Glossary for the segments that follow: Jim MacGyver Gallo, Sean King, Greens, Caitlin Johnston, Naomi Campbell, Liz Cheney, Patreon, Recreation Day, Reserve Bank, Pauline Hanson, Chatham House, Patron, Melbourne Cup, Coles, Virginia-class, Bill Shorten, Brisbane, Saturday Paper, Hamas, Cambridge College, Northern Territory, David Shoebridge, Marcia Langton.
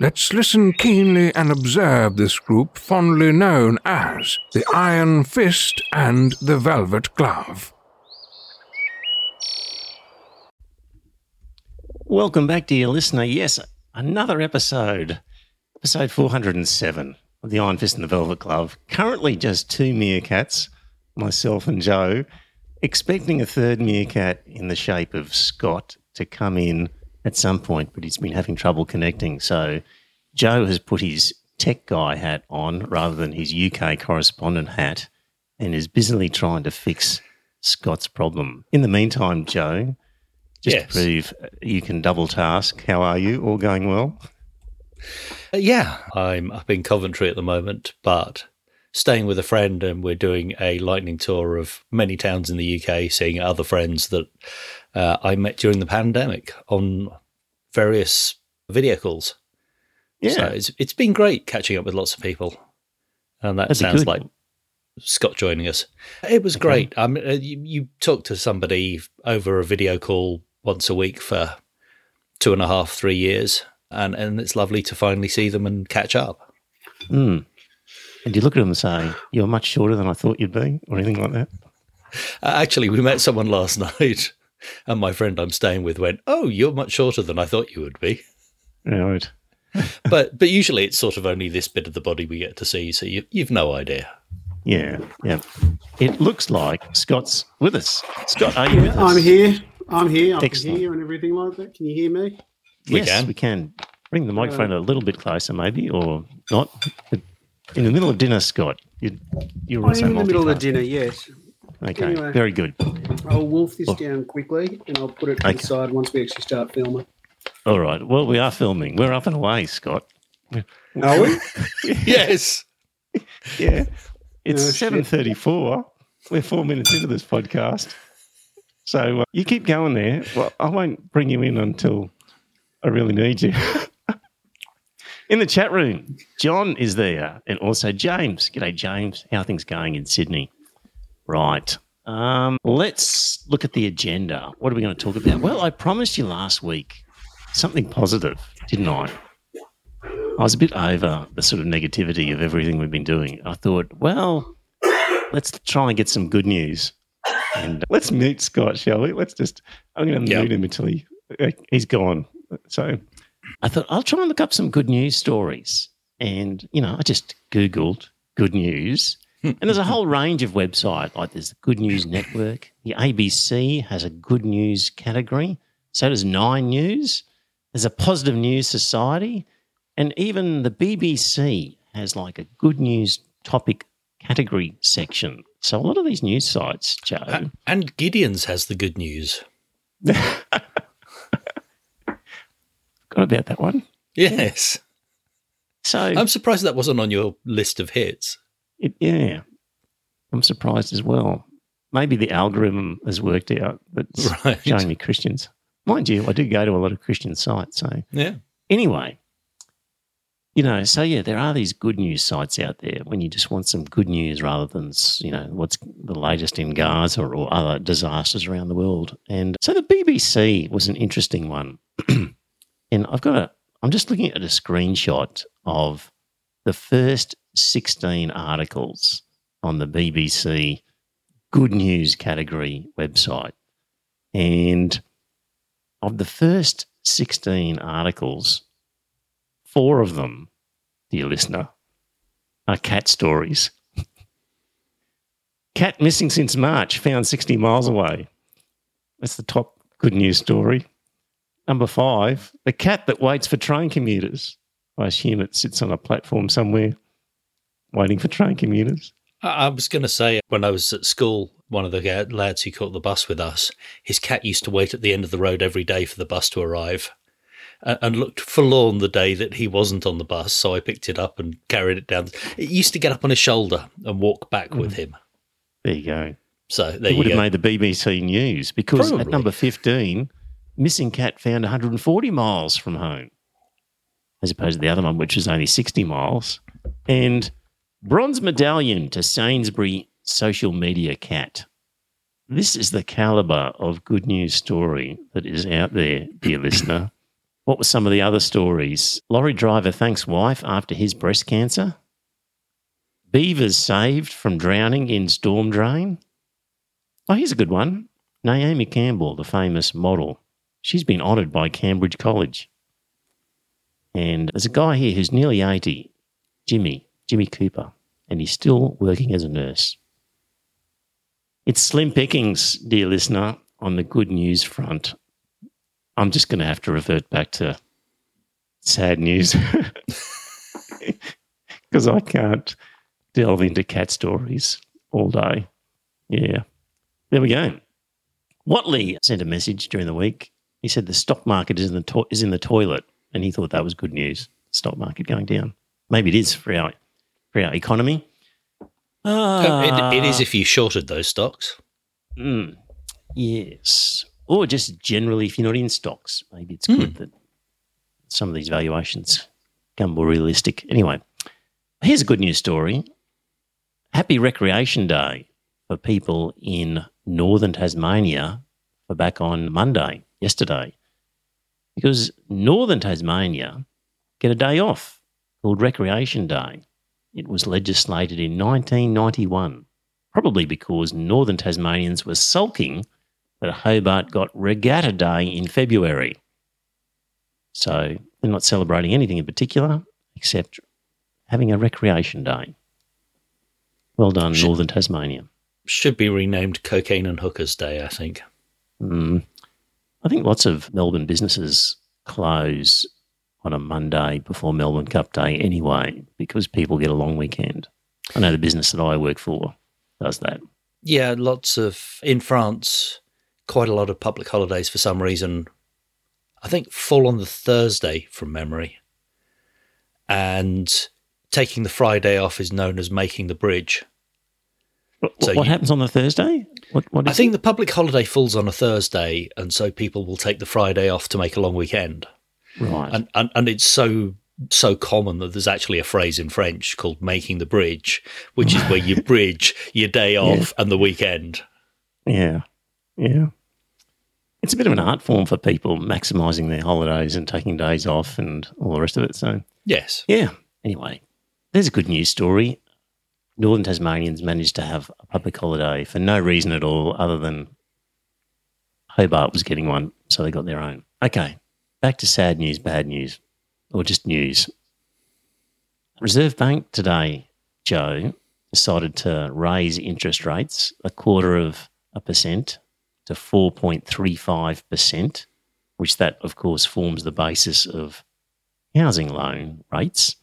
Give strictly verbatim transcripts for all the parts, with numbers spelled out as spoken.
Let's listen keenly and observe this group fondly known as the Iron Fist and the Velvet Glove. Welcome back, dear listener. Yes, another episode, episode four hundred seven of the Iron Fist and the Velvet Glove. Currently just two meerkats, myself and Joe, expecting a third meerkat in the shape of Scott to come in at some point, but he's been having trouble connecting. So Joe has put his tech guy hat on rather than his U K correspondent hat and is busily trying to fix Scott's problem. In the meantime, Joe, Just yes. to prove you can double task. How are you? All going well? Uh, yeah. I'm up in Coventry at the moment, but staying with a friend, and we're doing a lightning tour of many towns in the U K, seeing other friends that uh, I met during the pandemic on various video calls. Yeah. So it's, it's been great catching up with lots of people. And that That'd sounds like Scott joining us. It was okay. great. I mean, you, you talk to somebody over a video call once a week for two and a half, three years, and, and it's lovely to finally see them and catch up. Mm. And you look at them and say, you're much shorter than I thought you'd be, or anything like that? Uh, actually, we met someone last night, and my friend I'm staying with went, oh, you're much shorter than I thought you would be. Right. but but usually it's sort of only this bit of the body we get to see, so you, you've no idea. Yeah, yeah. It looks like Scott's with us. Scott, are you with us? I'm here. I'm here. I Excellent. can hear you and everything like that. Can you hear me? We yes, can. we can. Bring the microphone uh, a little bit closer maybe, or not. In the middle of dinner, Scott. You, you're also I'm in the middle of dinner, yes. Okay, anyway, very good. I'll wolf this oh. down quickly and I'll put it to okay. the side once we actually start filming. All right. Well, we are filming. We're up and away, Scott. Are we? Yes. Yeah. It's oh, seven thirty-four. We're four minutes into this podcast. So uh, you keep going there. Well, I won't bring you in until I really need you. In the chat room, John is there, and also James. G'day, James. How are things going in Sydney? Right. Um, let's look at the agenda. What are we going to talk about? Well, I promised you last week something positive, didn't I? I was a bit over the sort of negativity of everything we've been doing. I thought, well, let's try and get some good news. And let's mute Scott, shall we? Let's just, I'm going to yep. mute him until he, he's gone. So I thought I'll try and look up some good news stories. And, you know, I just Googled good news. And there's a whole range of websites. Like there's the Good News Network. The A B C has a good news category. So does Nine News. There's a Positive News Society. And even the B B C has like a good news topic category section. So a lot of these news sites, Joe. Uh, and Gideon's has the good news. Forgot about that one. Yes. So I'm surprised that wasn't on your list of hits. It, yeah. I'm surprised as well. Maybe the algorithm has worked out that's right. showing me Christians. Mind you, I do go to a lot of Christian sites. So yeah. Anyway. You know, so, yeah, there are these good news sites out there when you just want some good news rather than, you know, what's the latest in Gaza or, or other disasters around the world. And so the B B C was an interesting one. And I've got a – I'm just looking at a screenshot of the first sixteen articles on the B B C good news category website. And of the first sixteen articles – four of them, dear listener, are cat stories. Cat missing since March, found sixty miles away. That's the top good news story. Number five, the cat that waits for train commuters. I assume it sits on a platform somewhere waiting for train commuters. I was going to say, when I was at school, one of the lads who caught the bus with us, his cat used to wait at the end of the road every day for the bus to arrive. and looked forlorn the day that he wasn't on the bus, so I picked it up and carried it down. It used to get up on his shoulder and walk back mm. with him. There you go. So there it you would go. Have made the B B C News because Probably. At number fifteen, missing cat found one hundred forty miles from home, as opposed to the other one, which is only sixty miles. And bronze medallion to Sainsbury social media cat. This is the calibre of good news story that is out there, dear listener. What were some of the other stories? Lorry driver thanks wife after his breast cancer. Beavers saved from drowning in storm drain. Oh, here's a good one. Naomi Campbell, the famous model. She's been honoured by Cambridge College. And there's a guy here who's nearly eighty, Jimmy, Jimmy Cooper, and he's still working as a nurse. It's slim pickings, dear listener, on the good news front. I'm just going to have to revert back to sad news because I can't delve into cat stories all day. Yeah. There we go. Watley sent a message during the week. He said the stock market is in the, to- is in the toilet, and he thought that was good news, stock market going down. Maybe it is for our, for our economy. Uh, it, it is if you shorted those stocks. Mm, yes. Or just generally if you're not in stocks. Maybe it's mm. good that some of these valuations become more realistic. Anyway, here's a good news story. Happy Recreation Day for people in northern Tasmania for back on Monday, yesterday, because northern Tasmania get a day off called Recreation Day. It was legislated in nineteen ninety-one, probably because northern Tasmanians were sulking that Hobart got Regatta Day in February. So they're not celebrating anything in particular except having a recreation day. Well done, should, northern Tasmania. Should be renamed Cocaine and Hookers Day, I think. Mm. I think lots of Melbourne businesses close on a Monday before Melbourne Cup Day anyway because people get a long weekend. I know the business that I work for does that. Yeah, lots of, in France, quite a lot of public holidays for some reason, I think, fall on the Thursday from memory. And taking the Friday off is known as making the bridge. What, so what you, happens on the Thursday? What, what is I think it? The public holiday falls on a Thursday, and so people will take the Friday off to make a long weekend. Right. And, and, and it's so so common that there's actually a phrase in French called making the bridge, which is where you bridge your day off yeah. and the weekend. Yeah, yeah. It's a bit of an art form for people maximising their holidays and taking days off and all the rest of it. So yes. Yeah. Anyway, there's a good news story. Northern Tasmanians managed to have a public holiday for no reason at all other than Hobart was getting one, so they got their own. Okay, back to sad news, bad news. Or just news. Reserve Bank today, Joe, decided to raise interest rates a quarter of a percent to four point three five percent, which that, of course, forms the basis of housing loan rates.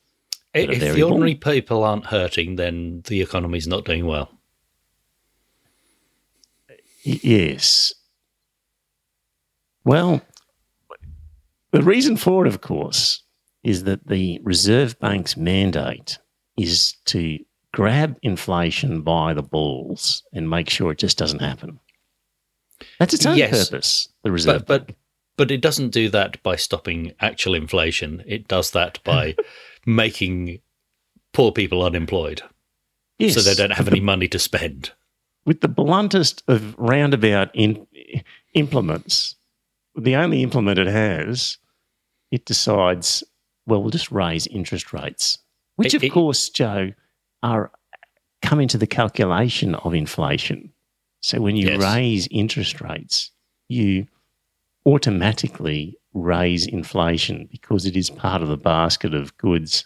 If the ordinary people aren't hurting, then the economy's not doing well. Yes. Well, the reason for it, of course, is that the Reserve Bank's mandate is to grab inflation by the balls and make sure it just doesn't happen. That's its own yes, purpose, the Reserve but, Bank. But, but it doesn't do that by stopping actual inflation. It does that by making poor people unemployed yes, so they don't have any the, money to spend. With the bluntest of roundabout in, implements, the only implement it has, it decides, well, we'll just raise interest rates, which, it, of it, course, Joe, are come into the calculation of inflation. So when you yes. raise interest rates, you automatically raise inflation because it is part of the basket of goods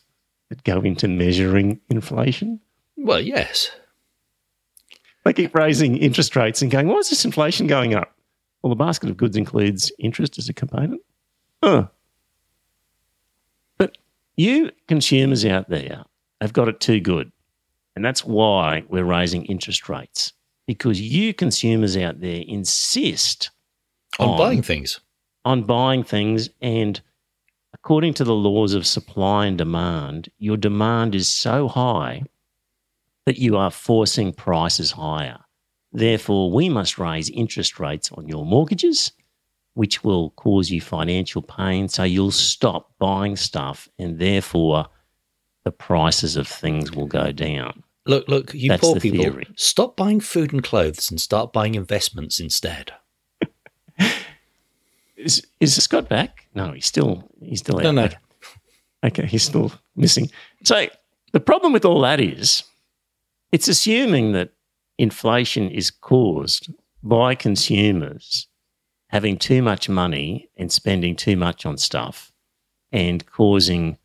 that go into measuring inflation. Well, yes. They keep raising interest rates and going, why is this inflation going up? Well, the basket of goods includes interest as a component. Huh. You consumers out there have got it too good, and that's why we're raising interest rates, because you consumers out there insist on, on buying things. On buying things and according to the laws of supply and demand, your demand is so high that you are forcing prices higher. Therefore, we must raise interest rates on your mortgages, which will cause you financial pain, so you'll stop buying stuff and therefore the prices of things will go down. Look, look, you That's poor people, theory. Stop buying food and clothes and start buying investments instead. Is, is Scott back? No, he's still he's still out. No, no. There. Okay, he's still missing. So the problem with all that is it's assuming that inflation is caused by consumers having too much money and spending too much on stuff and causing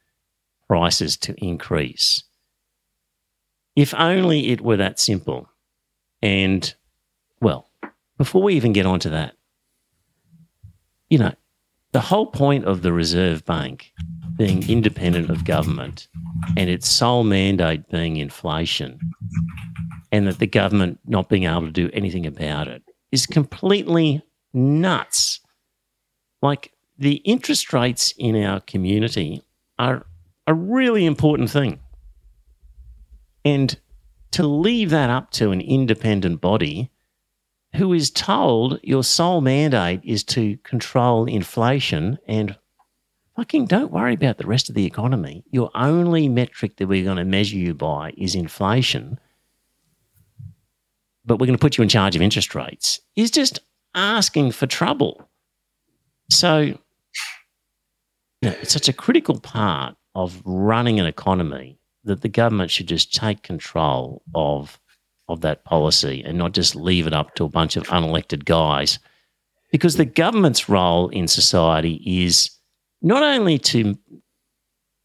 prices to increase. If only it were that simple. And, well, before we even get onto that, you know, the whole point of the Reserve Bank being independent of government and its sole mandate being inflation and that the government not being able to do anything about it is completely nuts. Like, the interest rates in our community are a really important thing. And to leave that up to an independent body who is told your sole mandate is to control inflation and fucking don't worry about the rest of the economy. Your only metric that we're going to measure you by is inflation, but we're going to put you in charge of interest rates, is just asking for trouble. So you know, it's such a critical part of running an economy that the government should just take control of of that policy and not just leave it up to a bunch of unelected guys, because the government's role in society is not only to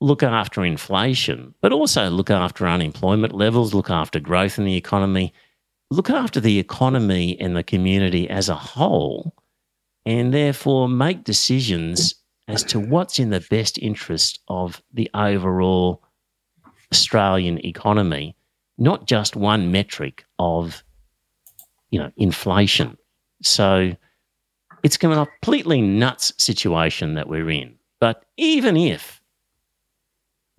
look after inflation, but also look after unemployment levels, look after growth in the economy, look after the economy and the community as a whole, and therefore make decisions as to what's in the best interest of the overall Australian economy, not just one metric of, you know, inflation. So it's a completely nuts situation that we're in. But even if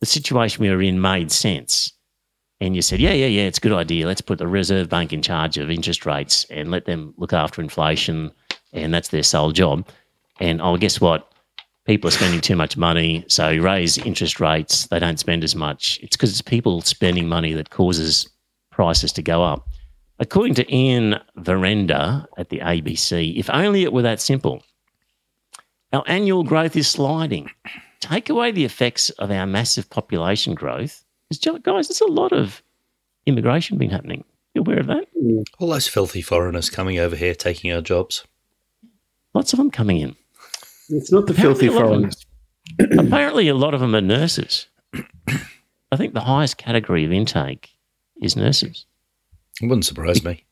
the situation we were in made sense and you said, yeah, yeah, yeah, it's a good idea, let's put the Reserve Bank in charge of interest rates and let them look after inflation and that's their sole job. And, oh, guess what? People are spending too much money, so you raise interest rates, they don't spend as much. It's because it's people spending money that causes prices to go up. According to Ian Verenda at the A B C, if only it were that simple. Our annual growth is sliding. Take away the effects of our massive population growth. Guys, there's a lot of immigration been happening. You aware of that? All those filthy foreigners coming over here, taking our jobs. Lots of them coming in. It's not the apparently filthy foreigners. Apparently a lot of them are nurses. I think the highest category of intake is nurses. It wouldn't surprise me.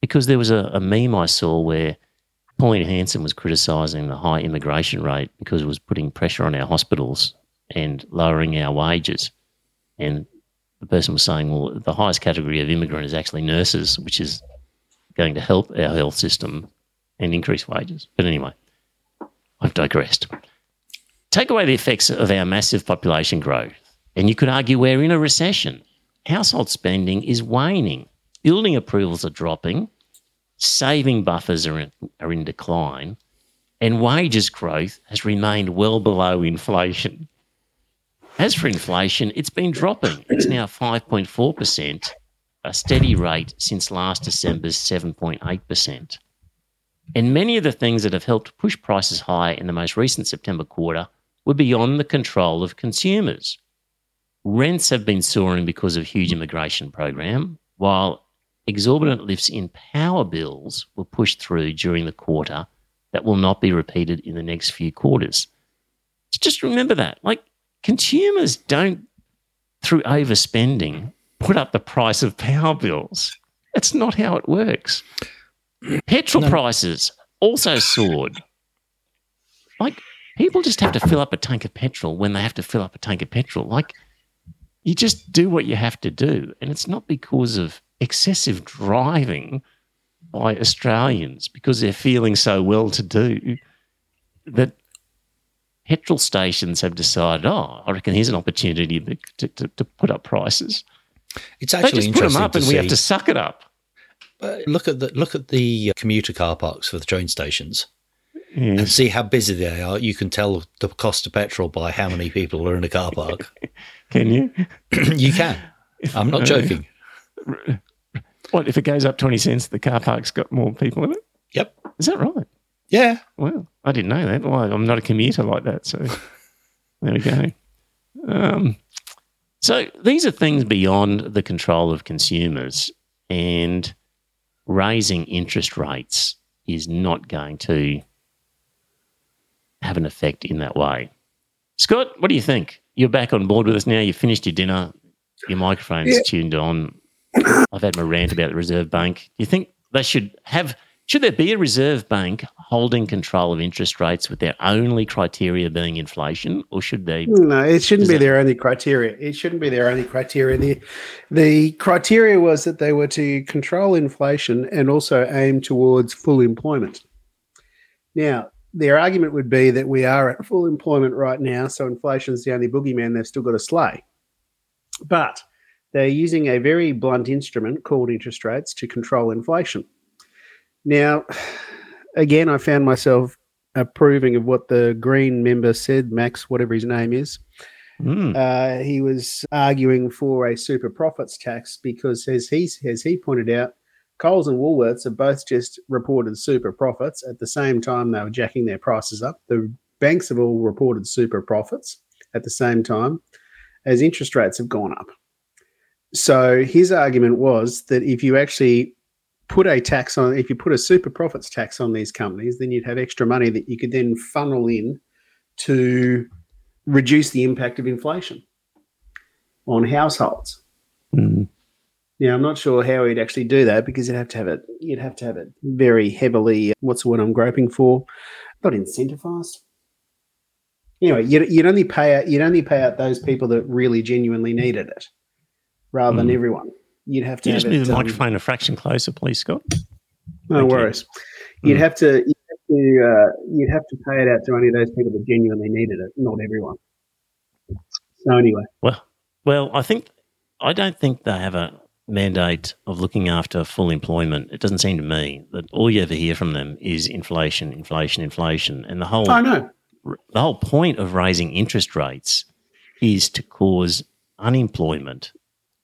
Because there was a, a meme I saw where Pauline Hanson was criticising the high immigration rate because it was putting pressure on our hospitals and lowering our wages. And the person was saying, well, the highest category of immigrant is actually nurses, which is going to help our health system and increase wages. But anyway, I've digressed. Take away the effects of our massive population growth, and you could argue we're in a recession. Household spending is waning. Building approvals are dropping. Saving buffers are in, are in decline. And wages growth has remained well below inflation. As for inflation, it's been dropping. It's now five point four percent, a steady rate since last December's seven point eight percent. And many of the things that have helped push prices higher in the most recent September quarter were beyond the control of consumers. Rents have been soaring because of huge immigration program, while exorbitant lifts in power bills were pushed through during the quarter that will not be repeated in the next few quarters. So just remember that. Like, consumers don't, through overspending, put up the price of power bills. That's not how it works. Petrol no. prices also soared. Like, people just have to fill up a tank of petrol when they have to fill up a tank of petrol. Like, you just do what you have to do. And it's not because of excessive driving by Australians because they're feeling so well to do that petrol stations have decided, oh, I reckon here's an opportunity to, to, to put up prices. It's actually they just interesting put them up, and see. We have to suck it up. Uh, look at the look at the commuter car parks for the train stations, yes. and see how busy they are. You can tell the cost of petrol by how many people are in a car park. Can you? You can. I'm not joking. What if it goes up twenty cents? The car park's got more people in it. Yep. Is that right? Yeah. Well, I didn't know that. Well, I'm not a commuter like that. So there we go. Um, so these are things beyond the control of consumers, and raising interest rates is not going to have an effect in that way. Scott, what do you think? You're back on board with us now. You've finished your dinner. Your microphone's yeah. tuned on. I've had my rant about the Reserve Bank. Do you think they should have... Should there be a Reserve Bank holding control of interest rates with their only criteria being inflation, or should they? No, it shouldn't be that, their only criteria. It shouldn't be their only criteria. The, the criteria was that they were to control inflation and also aim towards full employment. Now, their argument would be that we are at full employment right now, so inflation is the only boogeyman they've still got to slay. But they're using a very blunt instrument called interest rates to control inflation. Now, again, I found myself approving of what the Green member said, Max, whatever his name is. Mm. Uh, he was arguing for a super profits tax because, as he, as he pointed out, Coles and Woolworths are both just reported super profits. At the same time, they were jacking their prices up. The banks have all reported super profits at the same time as interest rates have gone up. So his argument was that if you actually... put a tax on, if you put a super profits tax on these companies, then you'd have extra money that you could then funnel in to reduce the impact of inflation on households. Mm. Now, I'm not sure how he'd actually do that because you'd have to have it, you'd have to have it very heavily, what's the word I'm groping for? Not incentivized. Anyway, you'd, you'd only pay out, you'd only pay out those people that really genuinely needed it rather mm. than everyone. You'd have to you have just move the microphone um, a fraction closer, please, Scott. No Thank worries. You. You'd mm. have to you'd have to uh, you'd have to pay it out to only those people that genuinely needed it, not everyone. So anyway, well, well, I think I don't think they have a mandate of looking after full employment. It doesn't seem to me that all you ever hear from them is inflation, inflation, inflation, and the whole oh, no. r- the whole point of raising interest rates is to cause unemployment.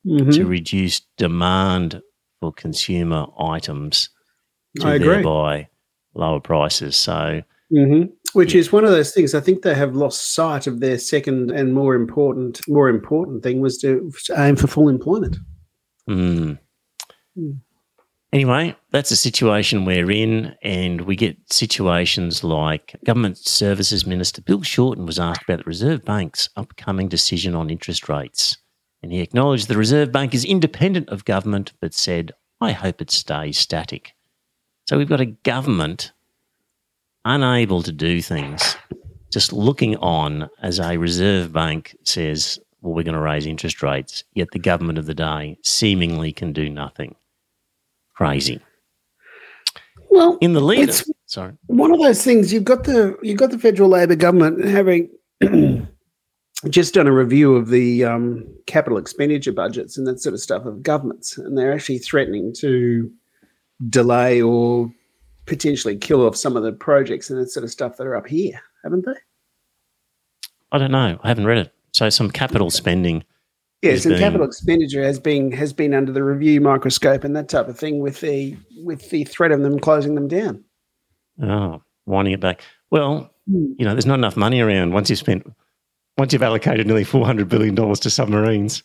Mm-hmm. To reduce demand for consumer items to I agree. thereby lower prices. So, mm-hmm. Which yeah. is one of those things. I think they have lost sight of their second and more important more important thing was to aim for full employment. Mm. Mm. Anyway, that's the situation we're in, and we get situations like Government Services Minister Bill Shorten was asked about the Reserve Bank's upcoming decision on interest rates. And he acknowledged the Reserve Bank is independent of government, but said, I hope it stays static. So we've got a government unable to do things, just looking on as a Reserve Bank says, well, we're going to raise interest rates, yet the government of the day seemingly can do nothing. Crazy. Well, in the lead, it's sorry. One of those things, you've got the you've got the federal Labor government having just done a review of the um, capital expenditure budgets and that sort of stuff of governments, and they're actually threatening to delay or potentially kill off some of the projects and that sort of stuff that are up here, haven't they? I don't know. I haven't read it. So some capital spending. Yes, and been... capital expenditure has been has been under the review microscope and that type of thing with the with the threat of them closing them down. Oh, winding it back. Well, you know, there's not enough money around once you've spent... Once you've allocated nearly four hundred billion dollars to submarines,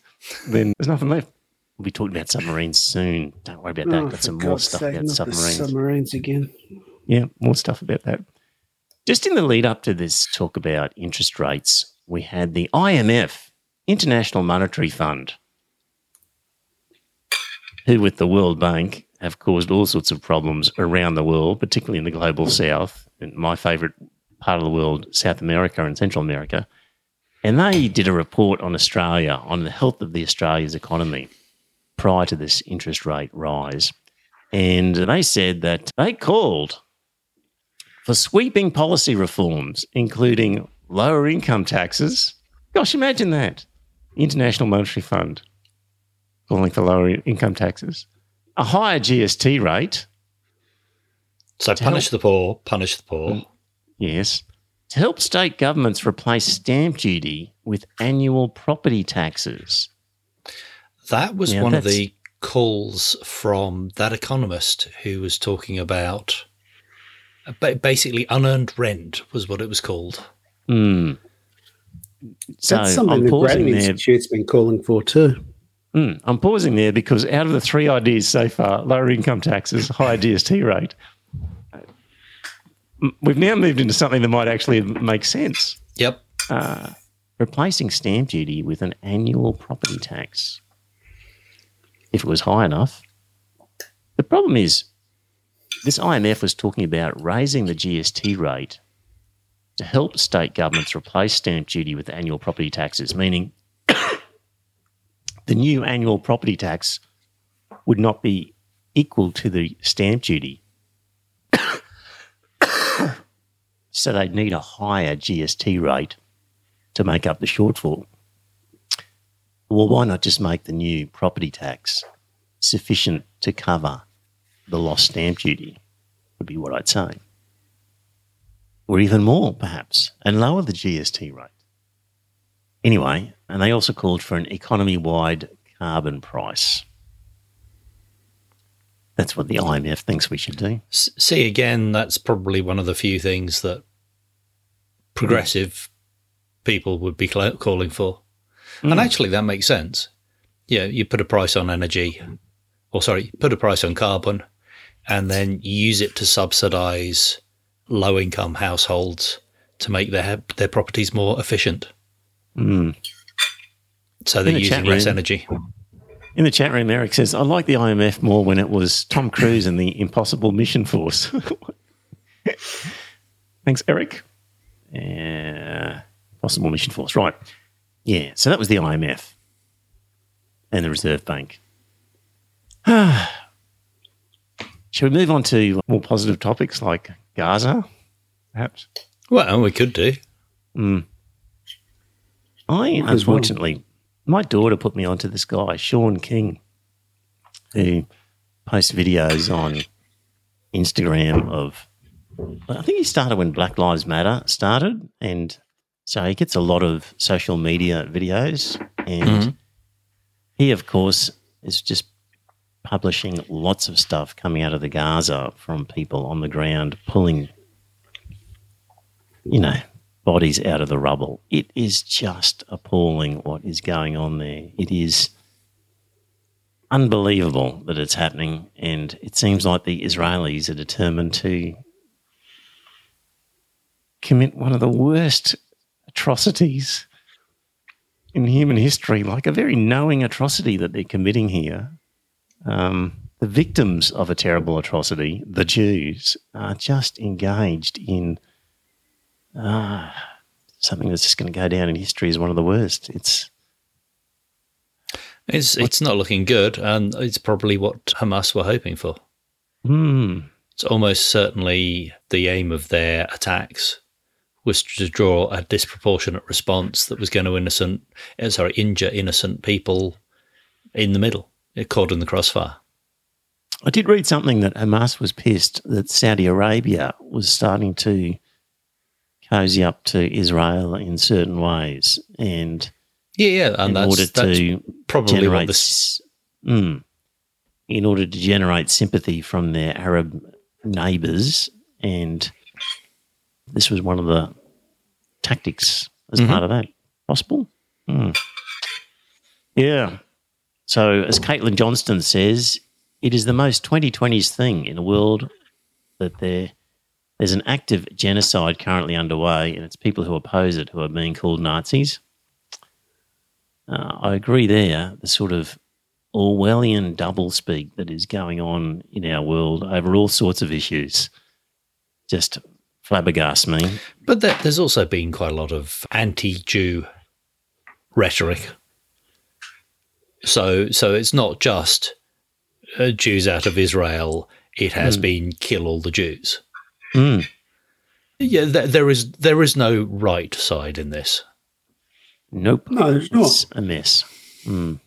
then there's nothing left. We'll be talking about submarines soon. Don't worry about that. Oh, got some God's more stuff sake, about submarines. Submarines again. Yeah, more stuff about that. Just in the lead up to this talk about interest rates, we had the I M F, International Monetary Fund, who with the World Bank have caused all sorts of problems around the world, particularly in the global south, and my favourite part of the world, South America and Central America. And they did a report on Australia, on the health of the Australia's economy prior to this interest rate rise. And they said that they called for sweeping policy reforms, including lower income taxes. Gosh, imagine that. International Monetary Fund calling for lower income taxes. A higher G S T rate. So punish help. the poor, punish the poor. Yes. To help state governments replace stamp duty with annual property taxes. That was now one of the calls from that economist who was talking about basically unearned rent was what it was called. Mm. So that's something I'm the Grattan Institute's been calling for too. Mm, I'm pausing there because out of the three ideas so far, lower income taxes, higher G S T rate, we've now moved into something that might actually make sense. Yep. Uh, replacing stamp duty with an annual property tax, if it was high enough. The problem is this I M F was talking about raising the G S T rate to help state governments replace stamp duty with annual property taxes, meaning the new annual property tax would not be equal to the stamp duty. So they'd need a higher G S T rate to make up the shortfall. Well, why not just make the new property tax sufficient to cover the lost stamp duty, would be what I'd say. Or even more, perhaps, and lower the G S T rate. Anyway, and they also called for an economy-wide carbon price. That's what the I M F thinks we should do. See, again, that's probably one of the few things that progressive people would be calling for. Mm. And actually, that makes sense. Yeah, you put a price on energy, or sorry, put a price on carbon, and then use it to subsidise low-income households to make their their properties more efficient. Mm. So they're using less energy. In the chat room, Eric says, I like the I M F more when it was Tom Cruise and the Impossible Mission Force. Thanks, Eric. Uh, Impossible Mission Force, right. Yeah, so that was the I M F and the Reserve Bank. Shall we move on to more positive topics like Gaza, perhaps? Well, we could do. Mm. I, unfortunately... Well. My daughter put me onto this guy, Sean King, who posts videos on Instagram of, I think he started when Black Lives Matter started, and so he gets a lot of social media videos, and mm-hmm. he, of course, is just publishing lots of stuff coming out of the Gaza from people on the ground pulling, you know, bodies out of the rubble. It is just appalling what is going on there. It is unbelievable that it's happening, and it seems like the Israelis are determined to commit one of the worst atrocities in human history, like a very knowing atrocity that they're committing here. Um, the victims of a terrible atrocity, the Jews, are just engaged in Ah, something that's just going to go down in history as one of the worst. It's it's it's not looking good, and it's probably what Hamas were hoping for. Mm. It's almost certainly the aim of their attacks was to draw a disproportionate response that was going to innocent, sorry, injure innocent people in the middle, caught in the crossfire. I did read something that Hamas was pissed that Saudi Arabia was starting to cozy up to Israel in certain ways, and yeah, yeah, and in that's, order that's to probably generate, this- mm, in order to generate sympathy from their Arab neighbours, and this was one of the tactics as mm-hmm. part of that. Possible, mm. yeah. So, as Caitlin Johnston says, it is the most twenty twenties thing in the world that they're. There's an active genocide currently underway, and it's people who oppose it who are being called Nazis. Uh, I agree there, the sort of Orwellian doublespeak that is going on in our world over all sorts of issues just flabbergasts me. But that, there's also been quite a lot of anti-Jew rhetoric. So, so it's not just uh, Jews out of Israel. It has mm. been kill all the Jews. Mm. Yeah, there, there is there is no right side in this. Nope. No, there's not. It's amiss. Mm.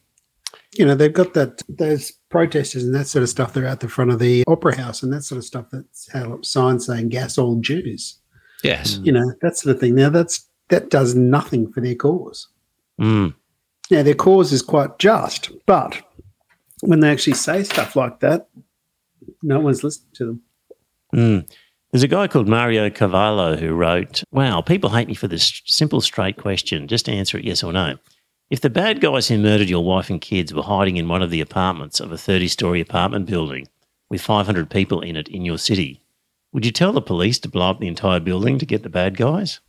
You know, they've got that, those protesters and that sort of stuff. They're out the front of the Opera House and that sort of stuff that's had a sign saying gas all Jews. Yes. You know, that sort of thing. Now, that's that does nothing for their cause. Mm. Now, their cause is quite just, but when they actually say stuff like that, no one's listening to them. Mm. There's a guy called Mario Cavallo who wrote, wow, people hate me for this simple, straight question. Just answer it yes or no. If the bad guys who murdered your wife and kids were hiding in one of the apartments of a thirty-storey apartment building with five hundred people in it in your city, would you tell the police to blow up the entire building to get the bad guys?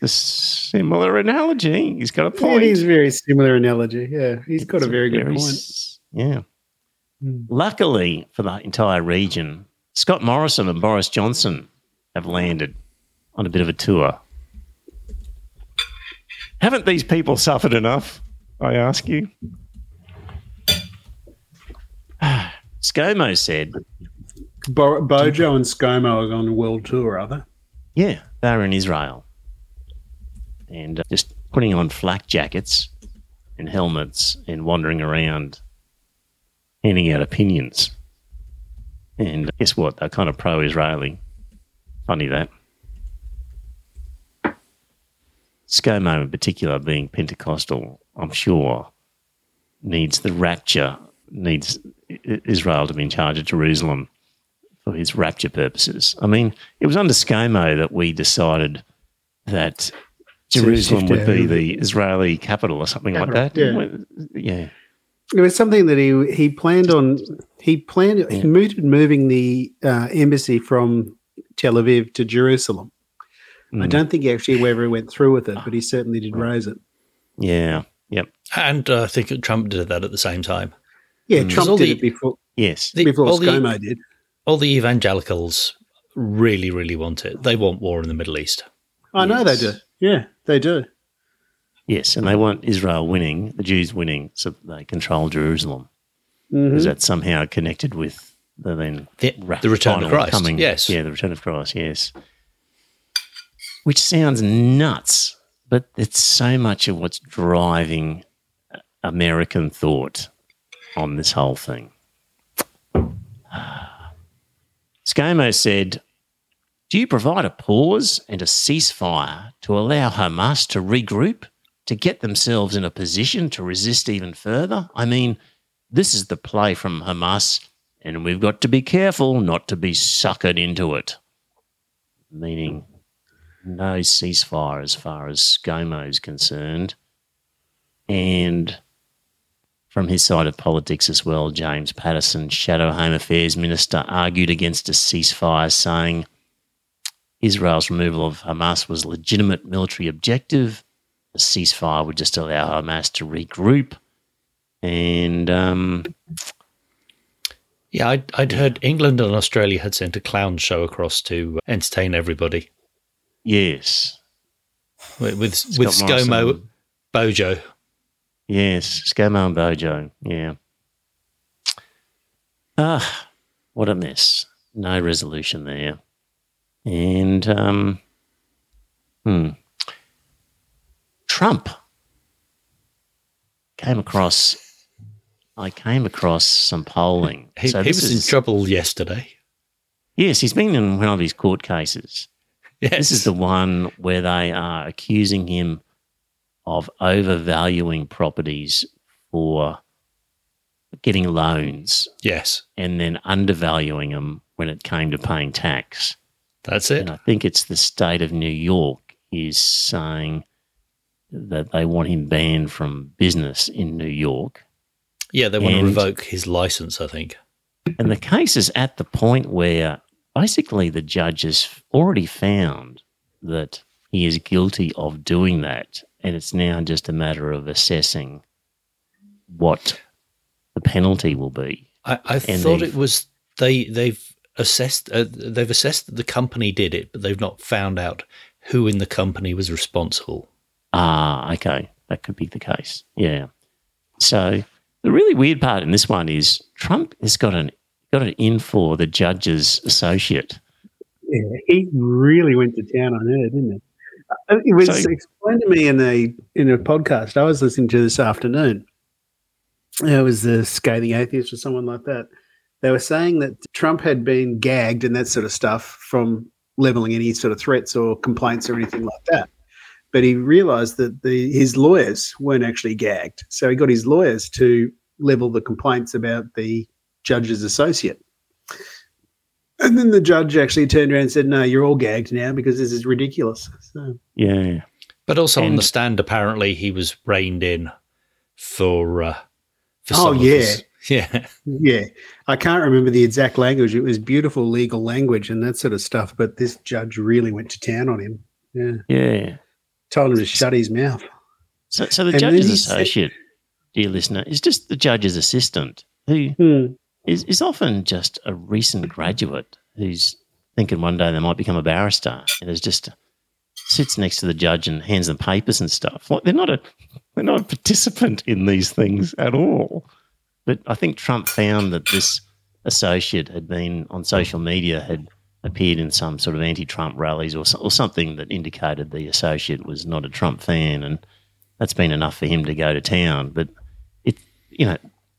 A similar analogy. He's got a point. Yeah, it is a very similar analogy, yeah. He's it's got a very, a very good point. S- yeah. Mm. Luckily for the entire region, Scott Morrison and Boris Johnson have landed on a bit of a tour. Haven't these people suffered enough, I ask you? ScoMo said. Bo- Bojo and ScoMo are on a world tour, are they? Yeah, they're in Israel. And uh, just putting on flak jackets and helmets and wandering around, handing out opinions. And uh, guess what? They're kind of pro-Israeli. Funny that. ScoMo in particular, being Pentecostal, I'm sure, needs the rapture, needs Israel to be in charge of Jerusalem for his rapture purposes. I mean, it was under ScoMo that we decided that Jerusalem would be the Israeli capital or something like that. Yeah. yeah. It was something that he he planned on. He planned yeah. he moved moving the uh, embassy from Tel Aviv to Jerusalem. Mm. I don't think he actually ever went through with it, but he certainly did raise it. Yeah. Yep. And uh, I think Trump did that at the same time. Yeah, mm. Trump did the, it before. Yes, the, before ScoMo the, did. All the evangelicals really, really want it. They want war in the Middle East. I yes. know they do. Yeah, they do. Yes, and they want Israel winning, the Jews winning, so that they control Jerusalem. Mm-hmm. Because that's somehow connected with the then the, ra- the return of Christ. Coming. Yes, yeah, the return of Christ. Yes, which sounds nuts, but it's so much of what's driving American thought on this whole thing. ScoMo said, do you provide a pause and a ceasefire to allow Hamas to regroup, to get themselves in a position to resist even further? I mean, this is the play from Hamas, and we've got to be careful not to be suckered into it. Meaning no ceasefire as far as ScoMo is concerned. And from his side of politics as well, James Patterson, Shadow Home Affairs Minister, argued against a ceasefire, saying Israel's removal of Hamas was a legitimate military objective. A ceasefire would just allow Hamas to regroup. And um, yeah, I'd, I'd heard England and Australia had sent a clown show across to entertain everybody. Yes, with with, with ScoMo, Bojo. Yes, ScoMo and Bojo. Yeah. Ah, what a mess! No resolution there. And um, hmm. Trump came across. I came across some polling. He, so he was is, in trouble yesterday. Yes, he's been in one of his court cases. Yes. This is the one where they are accusing him of overvaluing properties for getting loans. Yes, and then undervaluing them when it came to paying tax. That's it. And I think it's the state of New York is saying that they want him banned from business in New York. Yeah, they want and, to revoke his license, I think. And the case is at the point where basically the judge has already found that he is guilty of doing that, and it's now just a matter of assessing what the penalty will be. I, I thought it was they they've assessed uh, they've assessed that the company did it, but they've not found out who in the company was responsible. Ah, okay. That could be the case. Yeah. So the really weird part in this one is Trump has got an got it in for the judge's associate. Yeah, he really went to town on her, didn't he? It was so, explained to me in a in a podcast I was listening to this afternoon. It was the Scathing Atheist or someone like that. They were saying that Trump had been gagged and that sort of stuff from levelling any sort of threats or complaints or anything like that. But he realised that the, his lawyers weren't actually gagged. So he got his lawyers to level the complaints about the judge's associate. And then the judge actually turned around and said, no, you're all gagged now because this is ridiculous. So yeah. But also and, on the stand, apparently he was reined in for uh, for some oh, yeah. of his- Yeah. Yeah. I can't remember the exact language. It was beautiful legal language and that sort of stuff, but this judge really went to town on him. Yeah. Yeah. Told him to shut his mouth. So, so the and judge's associate, said, dear listener, is just the judge's assistant who hmm. is, is often just a recent graduate who's thinking one day they might become a barrister and is just sits next to the judge and hands them papers and stuff. Like they're not a they're not a participant in these things at all. But I think Trump found that this associate had been on social media, had appeared in some sort of anti-Trump rallies or, or something that indicated the associate was not a Trump fan, and that's been enough for him to go to town. But, it, you know,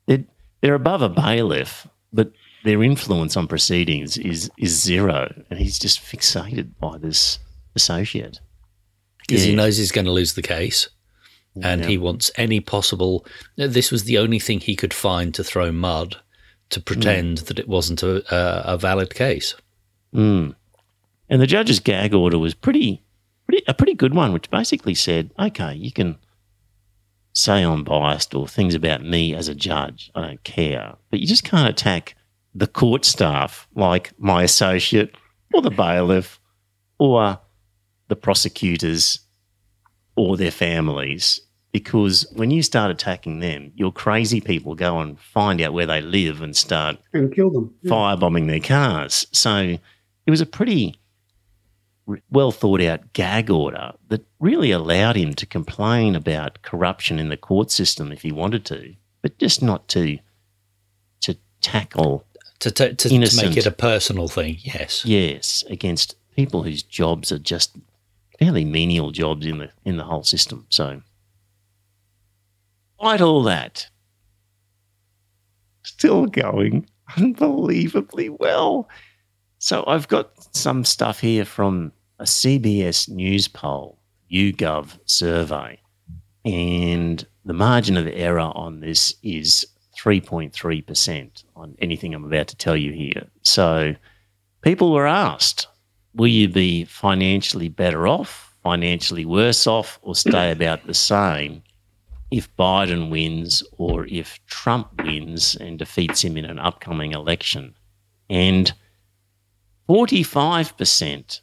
it, they're above a bailiff, but their influence on proceedings is, is zero, and he's just fixated by this associate. Because yeah. he knows he's going to lose the case. And yeah. he wants any possible – this was the only thing he could find to throw mud to pretend mm. that it wasn't a, a, a valid case. Mm. And the judge's gag order was pretty, pretty a pretty good one, which basically said, okay, you can say I'm biased or things about me as a judge. I don't care. But you just can't attack the court staff like my associate or the bailiff or the prosecutors or their families, because when you start attacking them, your crazy people go and find out where they live and start and kill them, yeah. firebombing their cars. So it was a pretty well-thought-out gag order that really allowed him to complain about corruption in the court system if he wanted to, but just not to to tackle to to, to, innocent, to make it a personal thing, yes. Yes, against people whose jobs are just fairly menial jobs in the in the whole system. So, despite all that, still going unbelievably well. So I've got some stuff here from a C B S News poll, YouGov survey, and the margin of error on this is three point three percent on anything I'm about to tell you here. So people were asked, will you be financially better off, financially worse off, or stay about the same if Biden wins or if Trump wins and defeats him in an upcoming election? And forty-five percent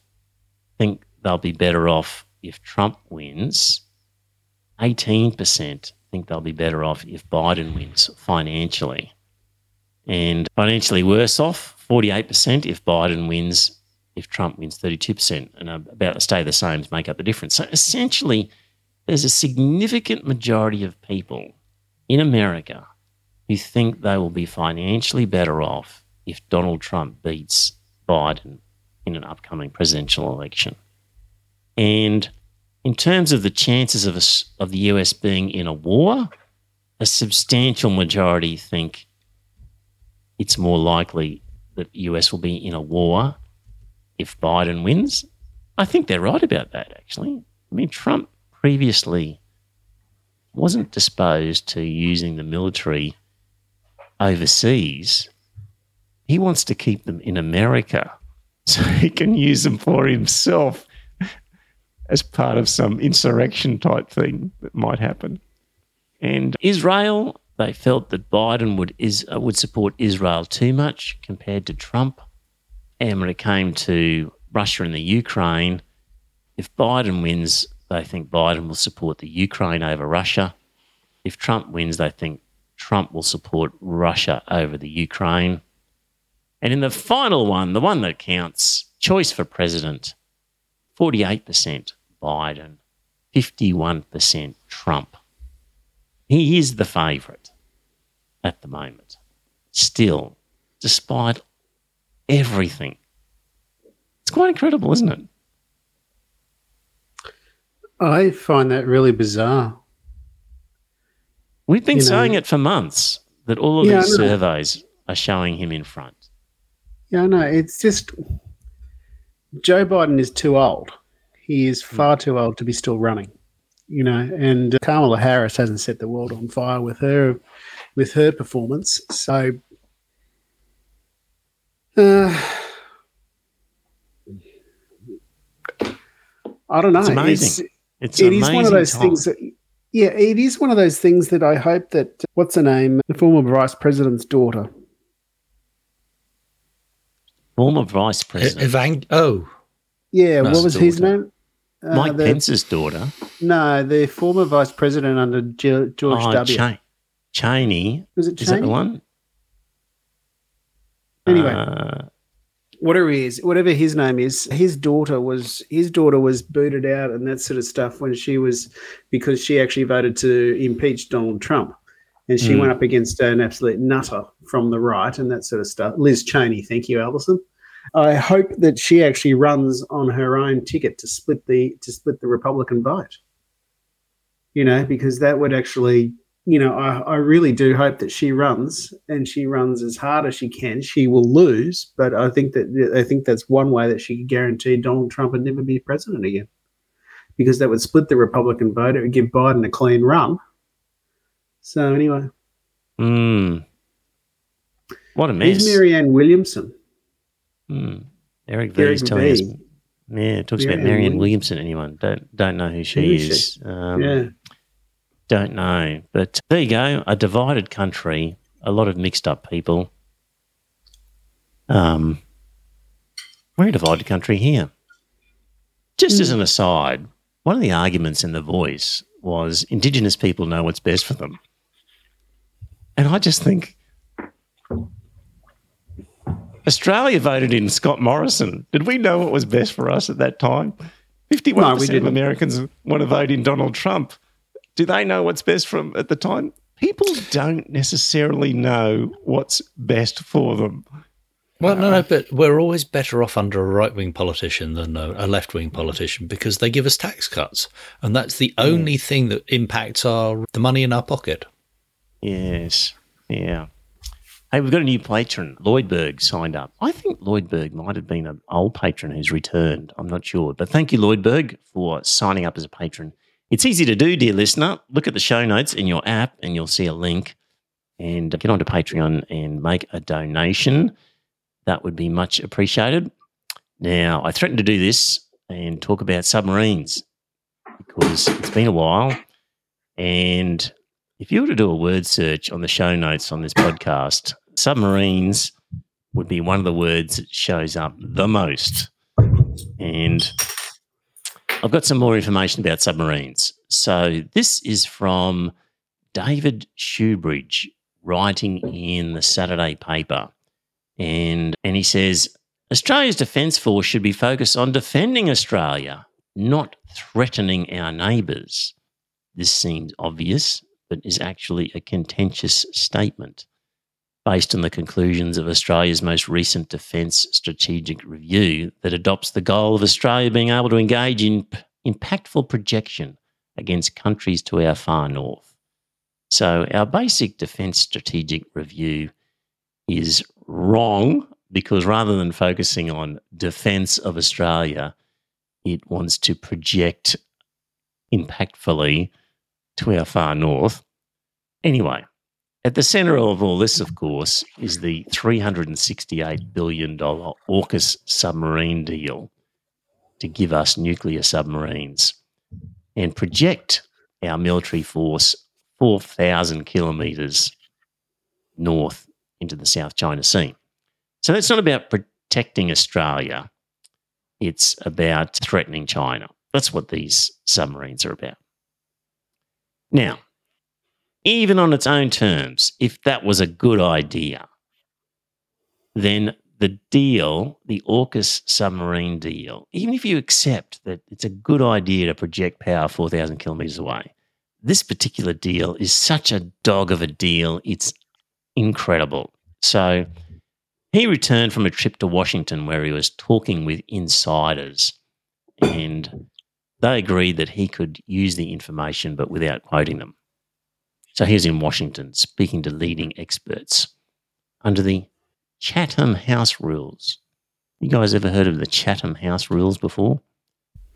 think they'll be better off if Trump wins. eighteen percent think they'll be better off if Biden wins financially. And financially worse off, forty-eight percent if Biden wins. If Trump wins, thirty-two percent, and about to stay the same to make up the difference. So essentially there's a significant majority of people in America who think they will be financially better off if Donald Trump beats Biden in an upcoming presidential election. And in terms of the chances of, a, of the U S being in a war, a substantial majority think it's more likely that the U S will be in a war if Biden wins. I think they're right about that, actually. I mean, Trump previously wasn't disposed to using the military overseas. He wants to keep them in America so he can use them for himself as part of some insurrection type thing that might happen. And Israel, they felt that Biden would is would support Israel too much compared to Trump. And when it came to Russia and the Ukraine, if Biden wins, they think Biden will support the Ukraine over Russia. If Trump wins, they think Trump will support Russia over the Ukraine. And in the final one, the one that counts, choice for president, forty-eight percent Biden, fifty-one percent Trump. He is the favourite at the moment, still despite everything. It's quite incredible, isn't it? I find that really bizarre. We've been you saying know, it for months, that all of yeah, these surveys are showing him in front. Yeah, I know. It's just Joe Biden is too old. He is far too old to be still running, you know, and Kamala Harris hasn't set the world on fire with her with her performance. So uh, I don't know. It's amazing. It's, it's it amazing is one of those time. things that Yeah, it is one of those things that I hope that, what's her name, the former vice president's daughter. Former vice president. Evang- oh. Yeah, nice what was daughter. his name? Uh, Mike the, Pence's daughter. No, the former vice president under George oh, W. Ch- Cheney. Was it Cheney? Is that the one? Anyway. Uh, Whatever he is, whatever his name is, his daughter was his daughter was booted out and that sort of stuff when she was, because she actually voted to impeach Donald Trump, and she mm. went up against an absolute nutter from the right and that sort of stuff. Liz Cheney, thank you, Alison. I hope that she actually runs on her own ticket to split the to split the Republican vote. You know, because that would actually. You know, I, I really do hope that she runs and she runs as hard as she can. She will lose, but I think that I think that's one way that she could guarantee Donald Trump would never be president again, because that would split the Republican vote. It would give Biden a clean run. So anyway, mm. what a mess! Here's Marianne Williamson. Mm. Eric V is telling us. Yeah, it talks Marianne about Marianne Williamson. Williamson. Anyone don't don't know who she who is? is. She? Um, yeah. Don't know, but there you go. A divided country, a lot of mixed up people. Um, we're a divided country here. Just mm. as an aside, one of the arguments in The Voice was Indigenous people know what's best for them. And I just think Australia voted in Scott Morrison. Did we know what was best for us at that time? fifty-one percent no, we didn't. of Americans want to vote in Donald Trump. Do they know what's best for them at the time? People don't necessarily know what's best for them. Well, no, no, but we're always better off under a right-wing politician than a left-wing politician because they give us tax cuts, and that's the only mm. thing that impacts our the money in our pocket. Yes, yeah. Hey, we've got a new patron. Lloydberg signed up. I think Lloydberg might have been an old patron who's returned. I'm not sure. But thank you, Lloydberg, for signing up as a patron. It's easy to do, dear listener. Look at the show notes in your app and you'll see a link, and get onto Patreon and make a donation. That would be much appreciated. Now, I threatened to do this and talk about submarines because it's been a while, and if you were to do a word search on the show notes on this podcast, submarines would be one of the words that shows up the most. And I've got some more information about submarines. So this is from David Shoebridge writing in the Saturday paper. And, and he says, Australia's Defence Force should be focused on defending Australia, not threatening our neighbours. This seems obvious, but is actually a contentious statement based on the conclusions of Australia's most recent Defence Strategic Review that adopts the goal of Australia being able to engage in p- impactful projection against countries to our far north. So our basic Defence Strategic Review is wrong because rather than focusing on defence of Australia, it wants to project impactfully to our far north. Anyway, at the centre of all this, of course, is the three hundred sixty-eight billion dollars AUKUS submarine deal to give us nuclear submarines and project our military force four thousand kilometres north into the South China Sea. So that's not about protecting Australia. It's about threatening China. That's what these submarines are about. Now, even on its own terms, if that was a good idea, then the deal, the AUKUS submarine deal, even if you accept that it's a good idea to project power four thousand kilometres away, this particular deal is such a dog of a deal, it's incredible. So He returned from a trip to Washington where he was talking with insiders, and they agreed that he could use the information but without quoting them. So he was in Washington speaking to leading experts under the Chatham House rules. You guys ever heard of the Chatham House rules before?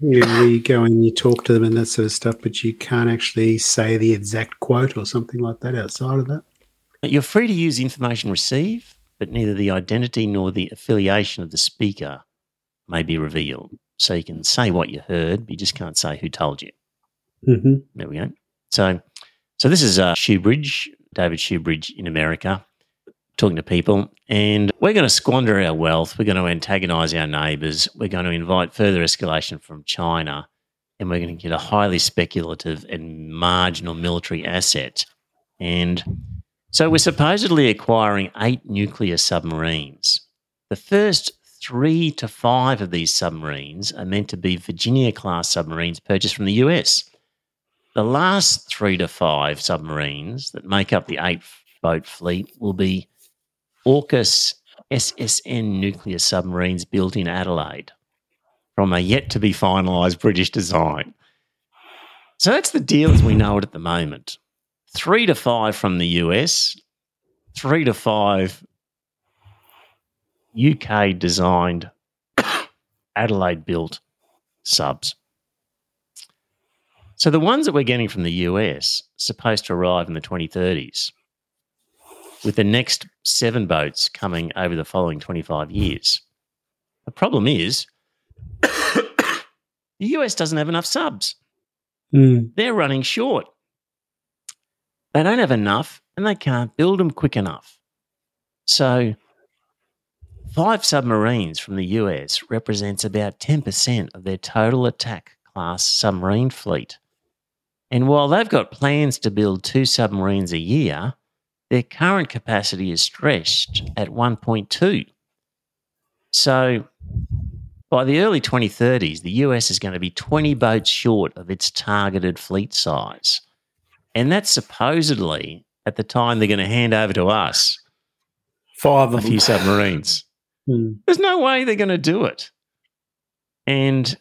Yeah, you go and you talk to them and that sort of stuff, but you can't actually say the exact quote or something like that outside of that. You're free to use the information received, but neither the identity nor the affiliation of the speaker may be revealed. So you can say what you heard, but you just can't say who told you. Mm-hmm. There we go. So so this is uh, Shoebridge, David Shoebridge in America, talking to people. And we're going to squander our wealth. We're going to antagonise our neighbours. We're going to invite further escalation from China. And we're going to get a highly speculative and marginal military asset. And so we're supposedly acquiring eight nuclear submarines. The first three to five of these submarines are meant to be Virginia-class submarines purchased from the U S. The last three to five submarines that make up the eight-boat fleet will be AUKUS S S N nuclear submarines built in Adelaide from a yet-to-be-finalised British design. So that's the deal as we know it at the moment. Three to five from the U S, three to five U K-designed, Adelaide-built subs. So the ones that we're getting from the U S are supposed to arrive in the twenty thirties, with the next seven boats coming over the following twenty-five years. The problem is the U S doesn't have enough subs. Mm. They're running short. They don't have enough and they can't build them quick enough. So five submarines from the U S represents about ten percent of their total attack class submarine fleet. And while they've got plans to build two submarines a year, their current capacity is stretched at one point two. So by the early twenty thirties, the U S is going to be twenty boats short of its targeted fleet size. And that's supposedly at the time they're going to hand over to us five of a few submarines. Mm. There's no way they're going to do it. And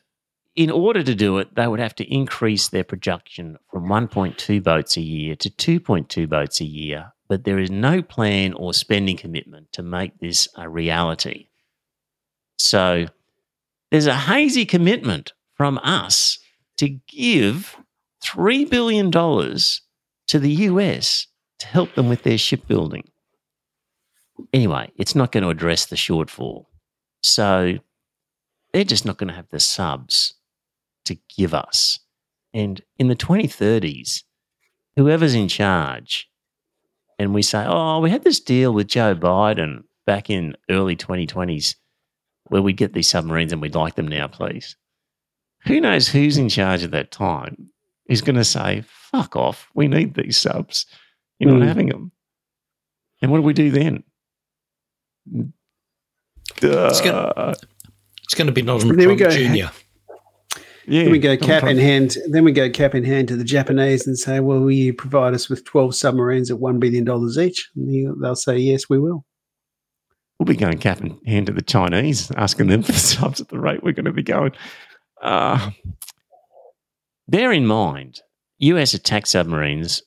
in order to do it, they would have to increase their production from one point two boats a year to two point two boats a year. But there is no plan or spending commitment to make this a reality. So there's a hazy commitment from us to give three billion dollars to the U S to help them with their shipbuilding. Anyway, it's not going to address the shortfall. So they're just not going to have the subs to give us. And in the twenty thirties, whoever's in charge, and we say, oh, we had this deal with Joe Biden back in early twenty twenties where we'd get these submarines and we'd like them now, please. Who knows who's in charge at that time? Is going to say, fuck off, we need these subs. You're mm. not having them. And what do we do then? It's going, it's going to be Donald Trump Junior Yeah, then we go cap in hand. Then we go cap in hand to the Japanese and say, well, will you provide us with twelve submarines at one billion dollars each? And they'll say, yes, we will. We'll be going cap in hand to the Chinese, asking them for the subs at the rate we're going to be going. Uh Bear in mind, U S attack submarines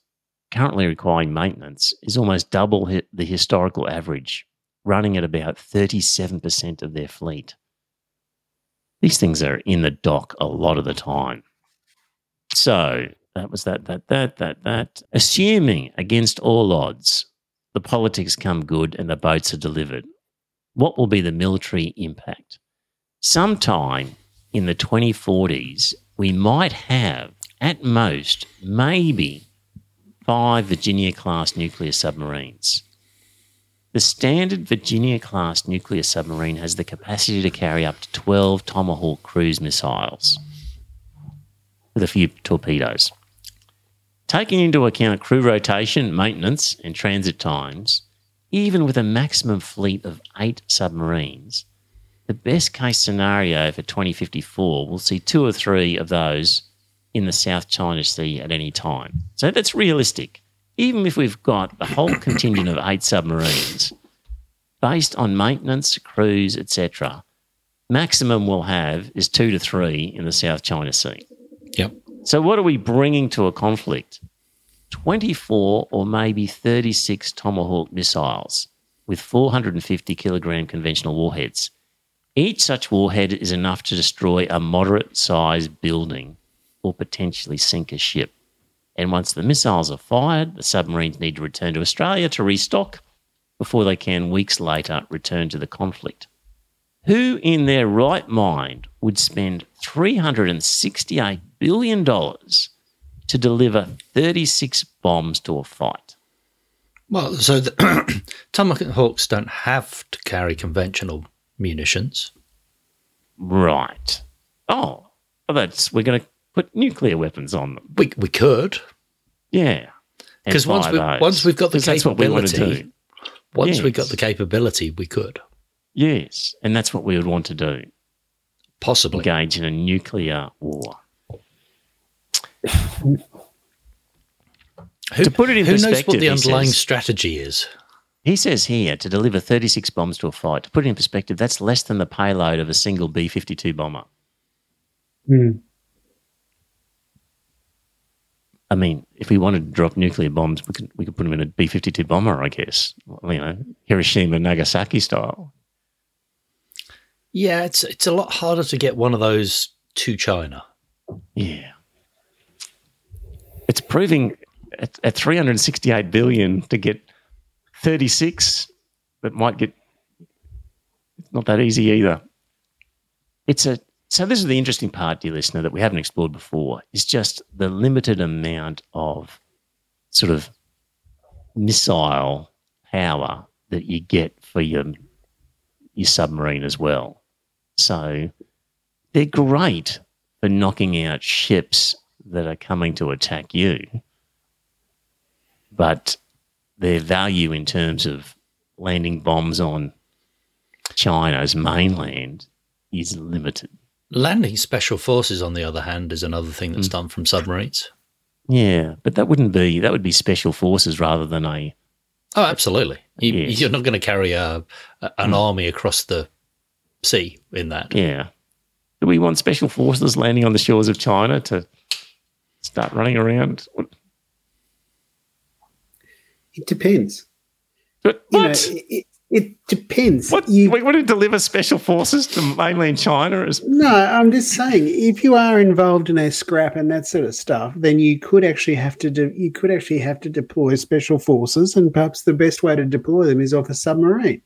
currently requiring maintenance is almost double hi- the historical average, running at about thirty-seven percent of their fleet. These things are in the dock a lot of the time. So that was that, that, that, that, that. Assuming against all odds, the politics come good and the boats are delivered, what will be the military impact? Sometime in the twenty forties, we might have, at most, maybe five Virginia-class nuclear submarines. The standard Virginia-class nuclear submarine has the capacity to carry up to twelve Tomahawk cruise missiles with a few torpedoes. Taking into account crew rotation, maintenance and transit times, even with a maximum fleet of eight submarines, the best-case scenario for twenty fifty-four, we'll see two or three of those in the South China Sea at any time. So that's realistic. Even if we've got the whole contingent of eight submarines, based on maintenance, crews, et cetera. Maximum we'll have is two to three in the South China Sea. Yep. So what are we bringing to a conflict? twenty-four or maybe thirty-six Tomahawk missiles with four hundred fifty kilogram conventional warheads. Each such warhead is enough to destroy a moderate-sized building or potentially sink a ship. And once the missiles are fired, the submarines need to return to Australia to restock before they can, weeks later, return to the conflict. Who in their right mind would spend three hundred sixty-eight billion dollars to deliver thirty-six bombs to a fight? Well, so the Tomahawks don't have to carry conventional munitions. Right. Oh, well, that's we're going to put nuclear weapons on them. We we could. Yeah. Because once, we, once we've got the capability, that's what we want to do. Once yes. we got the capability, we could. Yes, and that's what we would want to do. Possibly. Engage in a nuclear war. Who, to put it in who perspective, knows what the underlying says, strategy is? He says here to deliver thirty-six bombs to a fight. To put it in perspective, that's less than the payload of a single B fifty-two bomber. Mm. I mean, if we wanted to drop nuclear bombs, we could we could put them in a B fifty-two bomber, I guess. Well, you know, Hiroshima, Nagasaki style. Yeah, it's it's a lot harder to get one of those to China. Yeah. It's proving at, at three hundred sixty-eight billion dollars to get thirty-six that might get – not that easy either. It's a so this is the interesting part, dear listener, that we haven't explored before, is just the limited amount of sort of missile power that you get for your your submarine as well. So they're great for knocking out ships that are coming to attack you, but their value in terms of landing bombs on China's mainland is limited. Landing special forces, on the other hand, is another thing that's mm. done from submarines. Yeah, but that wouldn't be, that would be special forces rather than a... Oh, absolutely. You, yes. You're not going to carry a, a, an mm. army across the sea in that. Yeah. Do we want special forces landing on the shores of China to start running around? It depends. But what? You know, it, it depends. What? You, we want to deliver special forces to mainland China? As no, I'm just saying, if you are involved in a scrap and that sort of stuff, then you could actually have to de- you could actually have to deploy special forces, and perhaps the best way to deploy them is off a submarine.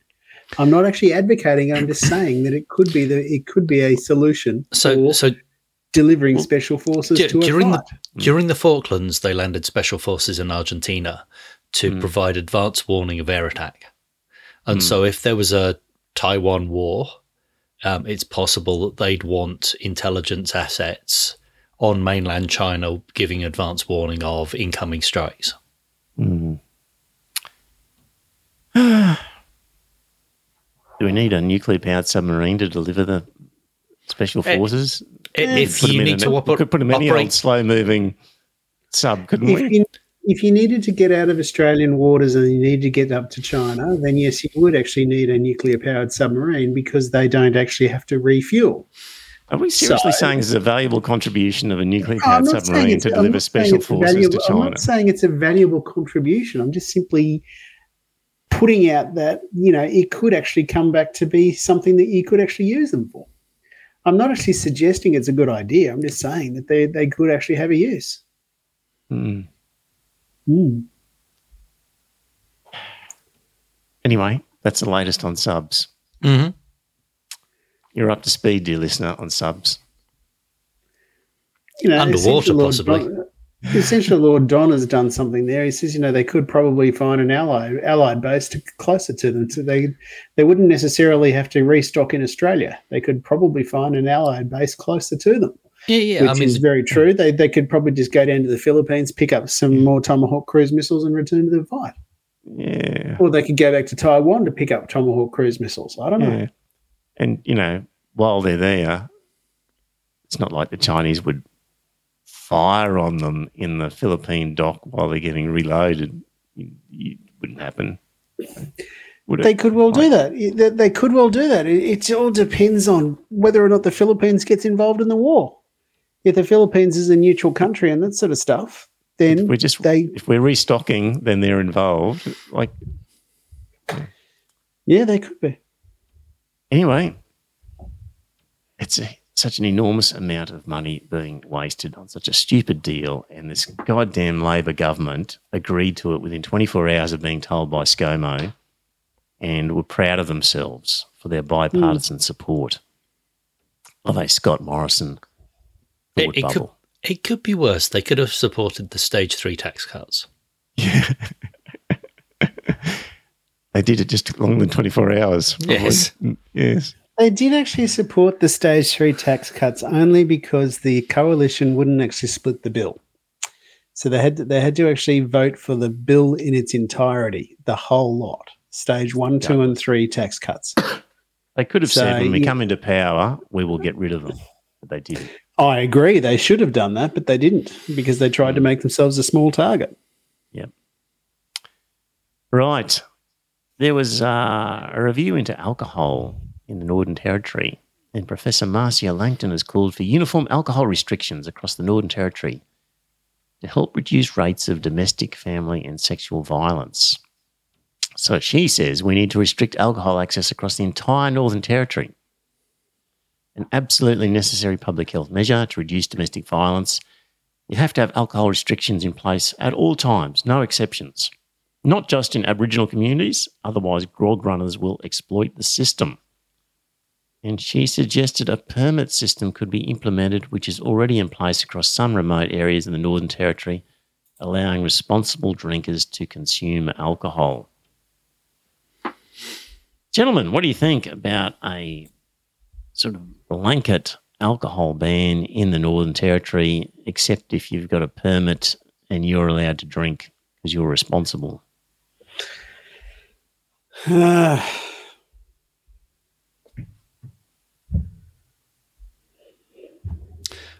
I'm not actually advocating it. I'm just saying that it could be the it could be a solution. So for so. delivering special forces D- to during a fight. The, during the Falklands, they landed special forces in Argentina to mm. provide advance warning of air attack. And mm. so if there was a Taiwan war, um, it's possible that they'd want intelligence assets on mainland China giving advance warning of incoming strikes. Mm. Do we need a nuclear-powered submarine to deliver the special forces? It- If you need to op- we could put them in an old slow-moving sub, couldn't if we? You, if you needed to get out of Australian waters and you needed to get up to China, then yes, you would actually need a nuclear-powered submarine because they don't actually have to refuel. Are we seriously so, saying this is a valuable contribution of a nuclear-powered submarine to deliver special forces valuable, to China? I'm not saying it's a valuable contribution. I'm just simply putting out that, you know, it could actually come back to be something that you could actually use them for. I'm not actually suggesting it's a good idea. I'm just saying that they, they could actually have a use. Mm. Mm. Anyway, that's the latest on subs. Mm-hmm. You're up to speed, dear listener, on subs. You know, underwater, possibly. Don, essentially, Lord Don has done something there. He says, you know, they could probably find an ally, allied base to, closer to them. So they they wouldn't necessarily have to restock in Australia. They could probably find an allied base closer to them. Yeah, yeah. Which I mean, is very true. They they could probably just go down to the Philippines, pick up some yeah. more Tomahawk cruise missiles and return to the fight. Yeah. Or they could go back to Taiwan to pick up Tomahawk cruise missiles. I don't yeah. know. And, you know, while they're there, it's not like the Chinese would fire on them in the Philippine dock while they're getting reloaded. It wouldn't happen. would it? They could well do that. They could well do that. It, it all depends on whether or not the Philippines gets involved in the war. If the Philippines is a neutral country and that sort of stuff, then if we're just they, if we're restocking, then they're involved. Like, yeah, they could be. Anyway, it's a, such an enormous amount of money being wasted on such a stupid deal, and this goddamn Labor government agreed to it within twenty-four hours of being told by ScoMo, and were proud of themselves for their bipartisan mm. support of a Scott Morrison thought it, it bubble. Could, it could be worse. They could have supported the stage three tax cuts. Yeah. They did it just longer than twenty-four hours. Probably. Yes. Yes. They did actually support the stage three tax cuts only because the coalition wouldn't actually split the bill. So they had to, they had to actually vote for the bill in its entirety, the whole lot, stage one, yeah. two and three tax cuts. They could have so, said, when we yeah. come into power, we will get rid of them, but they didn't. I agree. They should have done that, but they didn't because they tried to make themselves a small target. Yep. Right. There was uh, a review into alcohol in the Northern Territory, and Professor Marcia Langton has called for uniform alcohol restrictions across the Northern Territory to help reduce rates of domestic, family and sexual violence. So she says we need to restrict alcohol access across the entire Northern Territory, an absolutely necessary public health measure to reduce domestic violence. You have to have alcohol restrictions in place at all times, no exceptions, not just in Aboriginal communities, otherwise grog runners will exploit the system. And she suggested a permit system could be implemented, which is already in place across some remote areas in the Northern Territory, allowing responsible drinkers to consume alcohol. Gentlemen, what do you think about a sort of blanket alcohol ban in the Northern Territory, except if you've got a permit and you're allowed to drink because you're responsible? Uh,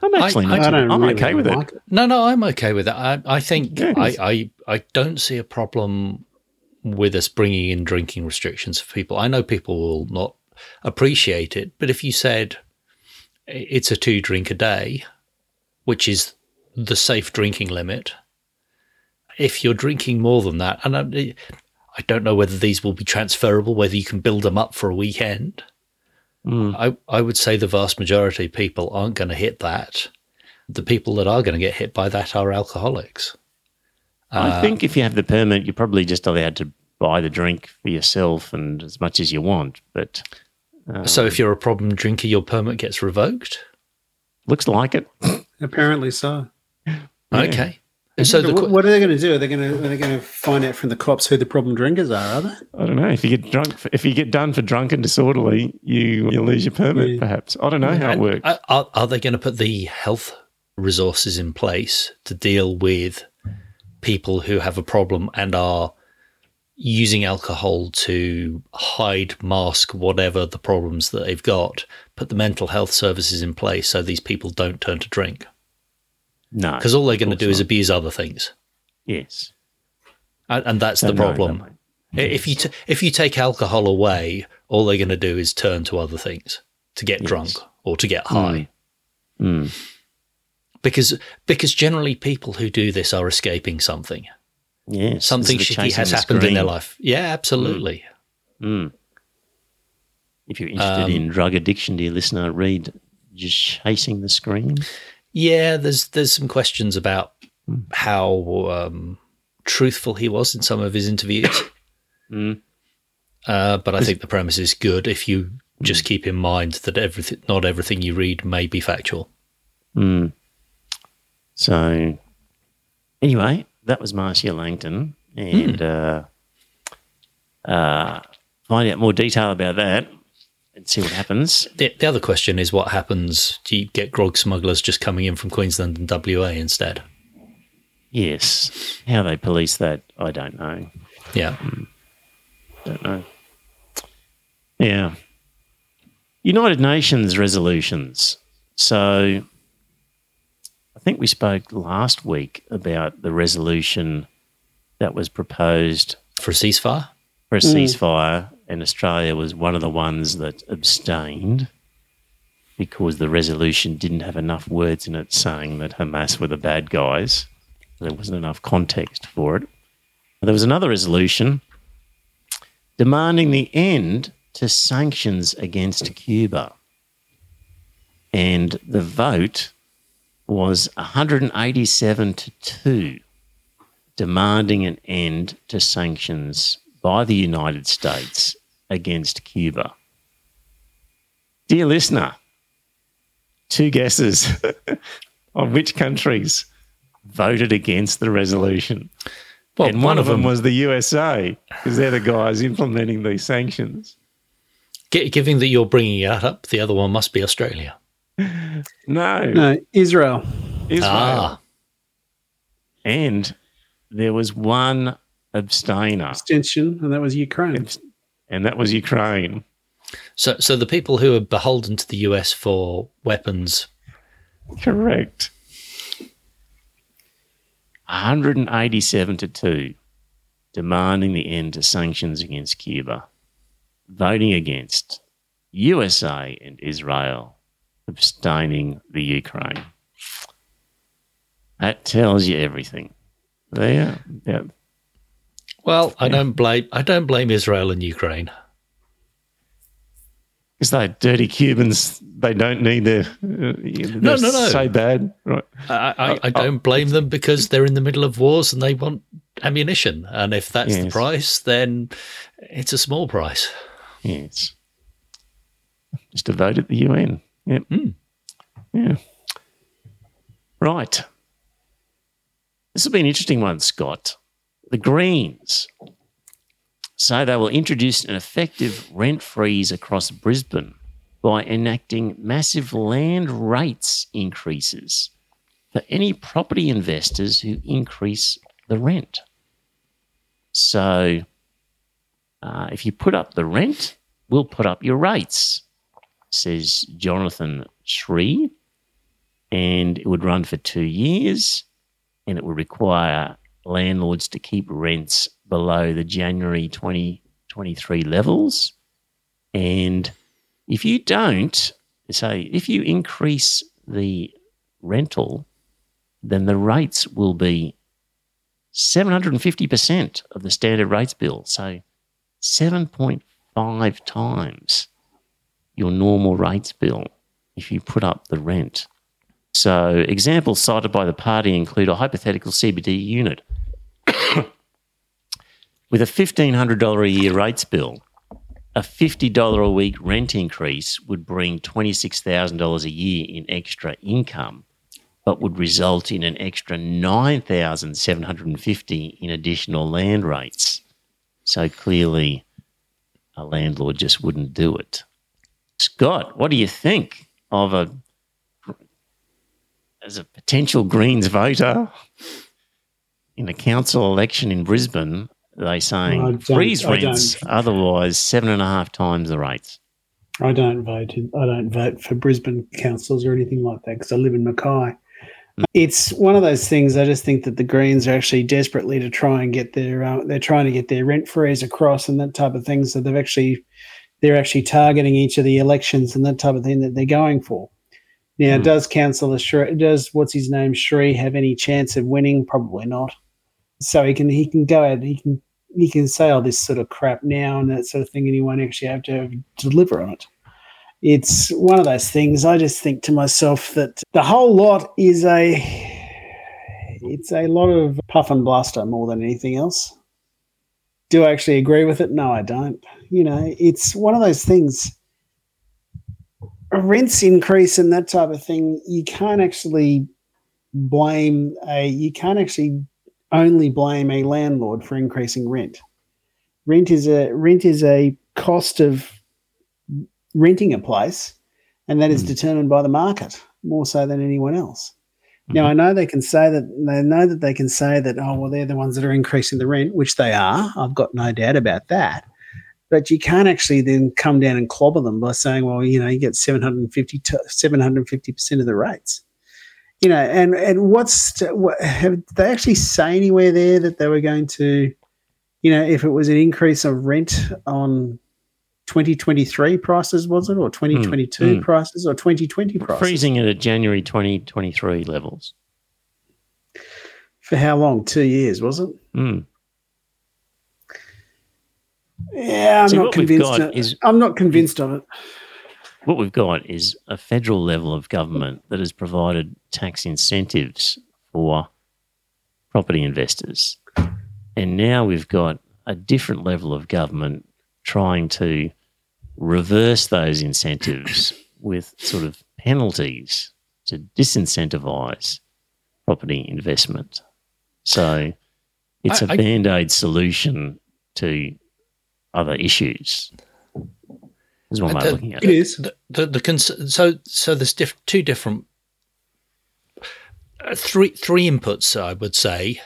I'm actually I, not. I I'm really okay with it. it. No, no, I'm okay with it. I, I think yes. I, I, I don't see a problem with us bringing in drinking restrictions for people. I know people will not appreciate it, but if you said it's a two drink a day, which is the safe drinking limit, if you're drinking more than that, and I, I don't know whether these will be transferable, whether you can build them up for a weekend, mm. I, I would say the vast majority of people aren't going to hit that. The people that are going to get hit by that are alcoholics. I um, think if you have the permit, you're probably just allowed to buy the drink for yourself and as much as you want, but... Um, so if you're a problem drinker, your permit gets revoked? Looks like it. Apparently so. Okay. Yeah. So the qu- what are they going to do? Are they going to are they going to find out from the cops who the problem drinkers are? Are they? I don't know. If you get drunk, for, if you get done for drunk and disorderly, you you lose your permit. Yeah. Perhaps I don't know yeah. how it works. Are, are they going to put the health resources in place to deal with people who have a problem and are using alcohol to hide, mask, whatever the problems that they've got, put the mental health services in place so these people don't turn to drink? No. Because all they're going to do not. is abuse other things. Yes. And, and that's no, the problem. No, no, no. Yes. If you t- if you take alcohol away, all they're going to do is turn to other things, to get yes. drunk or to get high. Mm. Mm. Because because generally people who do this are escaping something. Yes, something shitty has happened screen. in their life. Yeah, absolutely. Mm. Mm. If you're interested um, in drug addiction, dear listener, read Just Chasing the Screen. Yeah, there's there's some questions about mm. how um, truthful he was in some of his interviews. mm. uh, but I think the premise is good if you mm. just keep in mind that everything, not everything you read may be factual. Mm. So anyway... That was Marcia Langton, and mm. uh, uh, find out more detail about that and see what happens. The, the other question is what happens? Do you get grog smugglers just coming in from Queensland and W A instead? Yes. How they police that, I don't know. Yeah. Um, don't know. Yeah. United Nations resolutions. So... I think we spoke last week about the resolution that was proposed. For a ceasefire? for a mm. ceasefire, and Australia was one of the ones that abstained because the resolution didn't have enough words in it saying that Hamas were the bad guys. There wasn't enough context for it. There was another resolution demanding the end to sanctions against Cuba. And the vote was one hundred eighty-seven to two, demanding an end to sanctions by the United States against Cuba. Dear listener, two guesses on which countries voted against the resolution. Well, and one, one of them, them was the U S A, because they're the guys implementing these sanctions. Given that you're bringing it up, the other one must be Australia. No. No, Israel. Israel. Ah. And there was one abstainer. Abstention, and that was Ukraine. And that was Ukraine. So so the people who are beholden to the U S for weapons. Correct. one hundred eighty-seven to two, demanding the end to sanctions against Cuba, voting against U S A and Israel, abstaining the Ukraine. That tells you everything. There, yeah. Well, I yeah. don't blame. I don't blame Israel and Ukraine. Because they're dirty Cubans. They don't need their. Uh, no, no, no. So bad. Right. I, I, I don't blame them because they're in the middle of wars and they want ammunition. And if that's yes. the price, then it's a small price. Yes. Just a vote at the U N. Yep. Mm. Yeah. Right. This will be an interesting one, Scott. The Greens say they will introduce an effective rent freeze across Brisbane by enacting massive land rates increases for any property investors who increase the rent. So uh, if you put up the rent, we'll put up your rates, says Jonathan Shree, and it would run for two years and it would require landlords to keep rents below the January twenty twenty-three levels. And if you don't, say, if you increase the rental, then the rates will be seven hundred fifty percent of the standard rates bill, so seven point five times your normal rates bill if you put up the rent. So examples cited by the party include a hypothetical C B D unit with a fifteen hundred dollars a year rates bill. A fifty dollars a week rent increase would bring twenty-six thousand dollars a year in extra income, but would result in an extra nine thousand seven hundred fifty dollars in additional land rates. So clearly a landlord just wouldn't do it. Scott, what do you think of a as a potential Greens voter in a council election in Brisbane? They saying freeze rents, otherwise seven and a half times the rates. I don't vote. I don't vote for Brisbane councils or anything like that because I live in Mackay. Mm. It's one of those things. I just think that the Greens are actually desperately to try and get their. Uh, they're trying to get their rent freeze across and that type of thing. So they've actually. They're actually targeting each of the elections and that type of thing that they're going for. Now, mm. does Councillor Shree, does what's his name Shree have any chance of winning? Probably not. So he can he can go out, he can he can say all this sort of crap now and that sort of thing, and he won't actually have to, have to deliver on it. It's one of those things. I just think to myself that the whole lot is a it's a lot of puff and bluster more than anything else. Do I actually agree with it? No, I don't. You know, it's one of those things. A rents increase and that type of thing, you can't actually blame a, you can't actually only blame a landlord for increasing rent. Rent is a, rent is a cost of renting a place, and that is mm-hmm. determined by the market more so than anyone else. Mm-hmm. Now, I know they can say that they know that they can say that, oh, well, they're the ones that are increasing the rent, which they are. I've got no doubt about that. But you can't actually then come down and clobber them by saying, well, you know, you get seven hundred fifty percent of the rates. You know, and, and what's, what, have they actually say anywhere there that they were going to you know, if it was an increase of rent on twenty twenty-three prices, was it, or twenty twenty-two mm, prices, or twenty twenty prices? Freezing it at January twenty twenty-three levels. For how long? Two years, was it? Mm. Yeah, I'm so not convinced. Of, is, I'm not convinced of it. What we've got is a federal level of government that has provided tax incentives for property investors. And now we've got a different level of government trying to reverse those incentives with sort of penalties to disincentivise property investment. So it's I, a I, Band-Aid solution to other issues. Is one way of looking at it. It is. The, the, the cons- so, so there's diff- two different uh, – three, three inputs, I would say,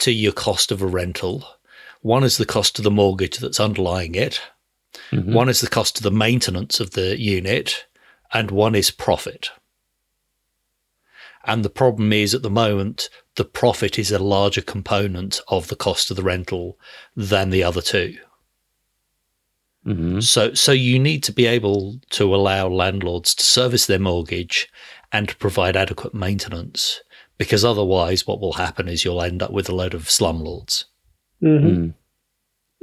to your cost of a rental. One is the cost of the mortgage that's underlying it. Mm-hmm. One is the cost of the maintenance of the unit, and one is profit. And the problem is, at the moment, the profit is a larger component of the cost of the rental than the other two. Mm-hmm. So, so you need to be able to allow landlords to service their mortgage and to provide adequate maintenance, because otherwise what will happen is you'll end up with a load of slumlords. Mm-hmm.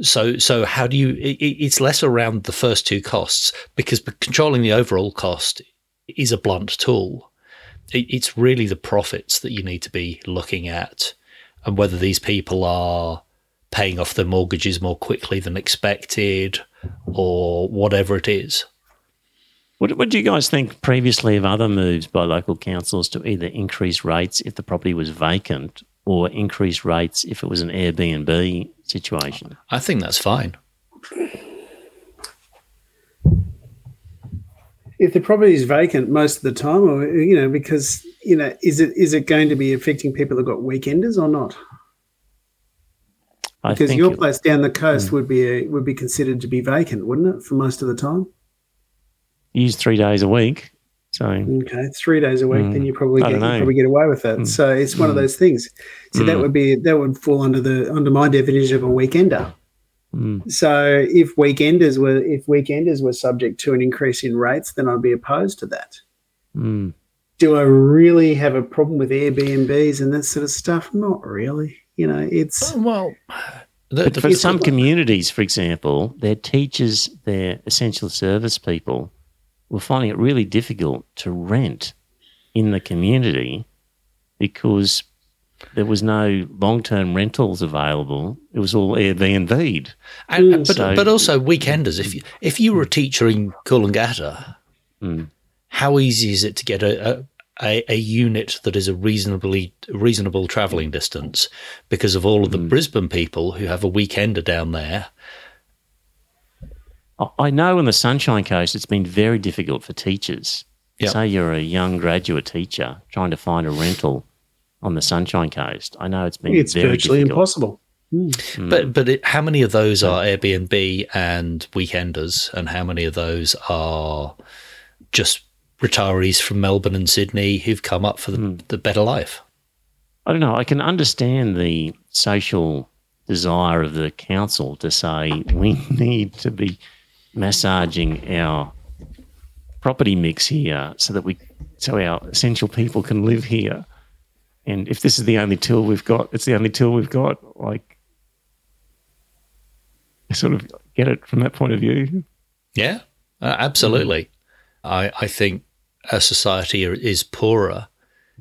So, so how do you – it's less around the first two costs, because controlling the overall cost is a blunt tool. It's really the profits that you need to be looking at, and whether these people are paying off their mortgages more quickly than expected or whatever it is. What, what do you guys think previously of other moves by local councils to either increase rates if the property was vacant or increase rates if it was an Airbnb situation? I think that's fine. If the property is vacant most of the time, or, you know, because, you know, is it is it going to be affecting people that got weekenders or not? I because think your place it, down the coast mm. would be a, would be considered to be vacant, wouldn't it, for most of the time? You use three days a week, so okay, three days a week, mm. then you probably get, you probably get away with that. Mm. So it's one mm. of those things. So mm. that would be that would fall under the under my definition of a weekender. Mm. So if weekenders were if weekenders were subject to an increase in rates, then I'd be opposed to that. Mm. Do I really have a problem with Airbnbs and that sort of stuff? Not really. You know, it's oh, well. The, but the, for some communities, for example, their teachers, their essential service people, were finding it really difficult to rent in the community because there was no long-term rentals available. It was all Airbnb'd. And, and but, so, but also weekenders. If you, if you were a teacher in Coolangatta, mm. how easy is it to get a, a, a unit that is a reasonably reasonable travelling distance because of all of the mm. Brisbane people who have a weekender down there? I know in the Sunshine Coast it's been very difficult for teachers. Yep. Say you're a young graduate teacher trying to find a rental on the Sunshine Coast. I know it's been it's very virtually difficult. Impossible. Mm. Mm. But but it, how many of those are Airbnb and weekenders, and how many of those are just retirees from Melbourne and Sydney who've come up for the, mm. the better life? I don't know. I can understand the social desire of the council to say we need to be massaging our property mix here so that we so our essential people can live here. And if this is the only tool we've got, it's the only tool we've got, like, I sort of get it from that point of view. Yeah, uh, absolutely. Mm. I, I think a society is poorer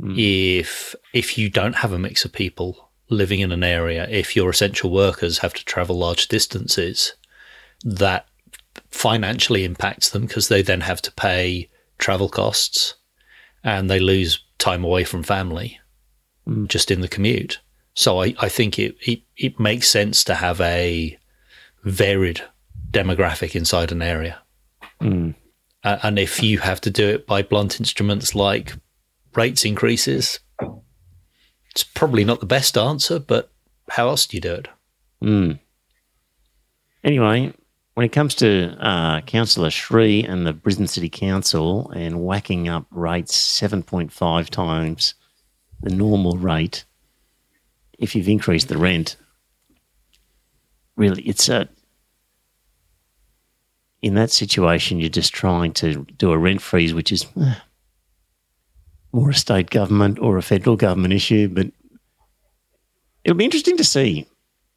mm. if if you don't have a mix of people living in an area, if your essential workers have to travel large distances. That financially impacts them because they then have to pay travel costs and they lose time away from family. Just in the commute. So I, I think it, it, it makes sense to have a varied demographic inside an area. Mm. Uh, and if you have to do it by blunt instruments like rates increases, it's probably not the best answer, but how else do you do it? Mm. Anyway, when it comes to uh, Councillor Shree and the Brisbane City Council and whacking up rates seven point five times the normal rate, if you've increased the rent, really, it's a, in that situation, you're just trying to do a rent freeze, which is eh, more a state government or a federal government issue. But it'll be interesting to see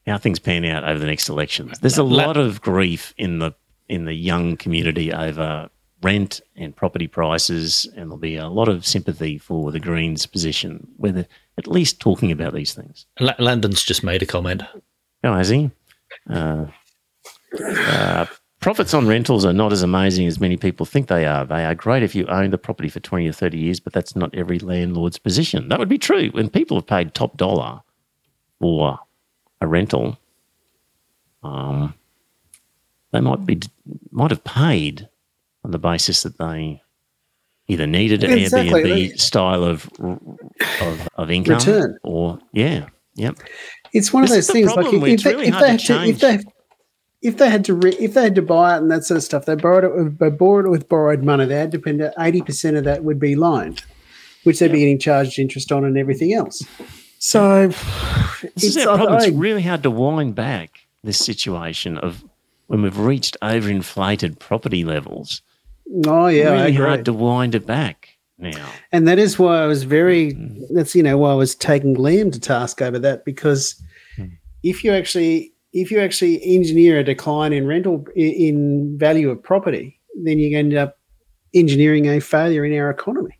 how things pan out over the next election. There's a lot of grief in the in the young community over rent and property prices, and there'll be a lot of sympathy for the Greens' position, whether at least talking about these things. L- Landon's just made a comment. Oh, has he? Uh, uh, profits on rentals are not as amazing as many people think they are. They are great if you own the property for twenty or thirty years, but that's not every landlord's position. That would be true. When people have paid top dollar for a rental, um, they might be might have paid on the basis that they either needed an exactly. Airbnb that, style of of, of income return. Or yeah, yep. It's one this of those things. Like if they, really if, they to, if they if they had to re, if they had to buy it and that sort of stuff, they borrowed it. They borrowed it with borrowed money. They had to spend eighty percent of that would be loaned, which they'd yep. be getting charged interest on and everything else. So this it's, is our problem. I, it's really hard to wind back this situation of when we've reached overinflated property levels. Oh yeah, really I agree. Hard to wind it back now. And that is why I was very. Mm-hmm. That's you know why I was taking Liam to task over that, because mm. if you actually if you actually engineer a decline in rental in value of property, then you end up engineering a failure in our economy.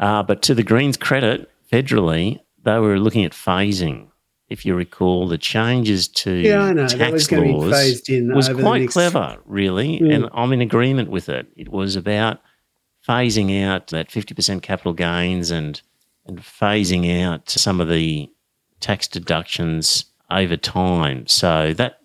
Uh, but to the Greens' credit, federally, they were looking at phasing. If you recall, the changes to yeah, I know. tax that was going laws to be phased in was quite next... clever, really, mm. and I'm in agreement with it. It was about phasing out that fifty percent capital gains and and phasing out some of the tax deductions over time. So that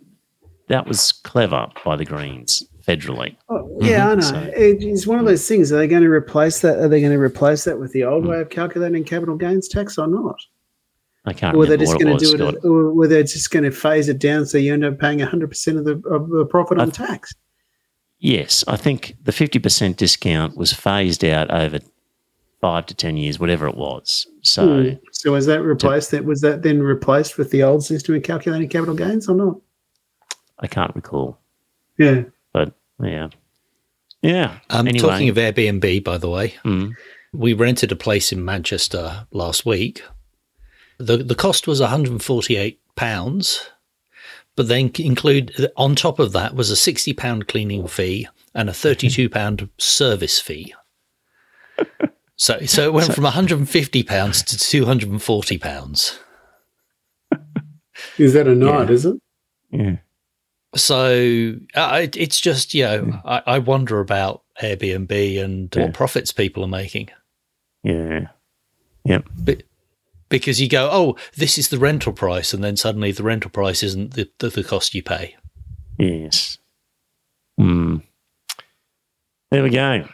that was clever by the Greens federally. Oh, yeah, mm-hmm. I know. So, it's one of those things. Are they going to replace that? Are they going to replace that with the old mm. way of calculating capital gains tax or not? I can't or remember what it was, do it, or were they just going to phase it down so you end up paying one hundred percent of the, of the profit on I, tax? Yes. I think the fifty percent discount was phased out over five to ten years, whatever it was. So mm. so was that replaced? To, that was that then replaced with the old system of calculating capital gains or not? I can't recall. Yeah. But, yeah. Yeah. I'm um, anyway. Talking of Airbnb, by the way. Mm. We rented a place in Manchester last week. The the cost was one hundred forty-eight pounds, but then include on top of that was a sixty pound cleaning fee and a thirty-two pound service fee. So so it went so, from one hundred fifty pounds to two hundred forty pounds. Is that a night, yeah. is it? Yeah. So uh, it, it's just, you know, yeah. I, I wonder about Airbnb and yeah. what profits people are making. Yeah. Yep. But, because you go, oh, this is the rental price, and then suddenly the rental price isn't the, the, the cost you pay. Yes. Mm. There we go.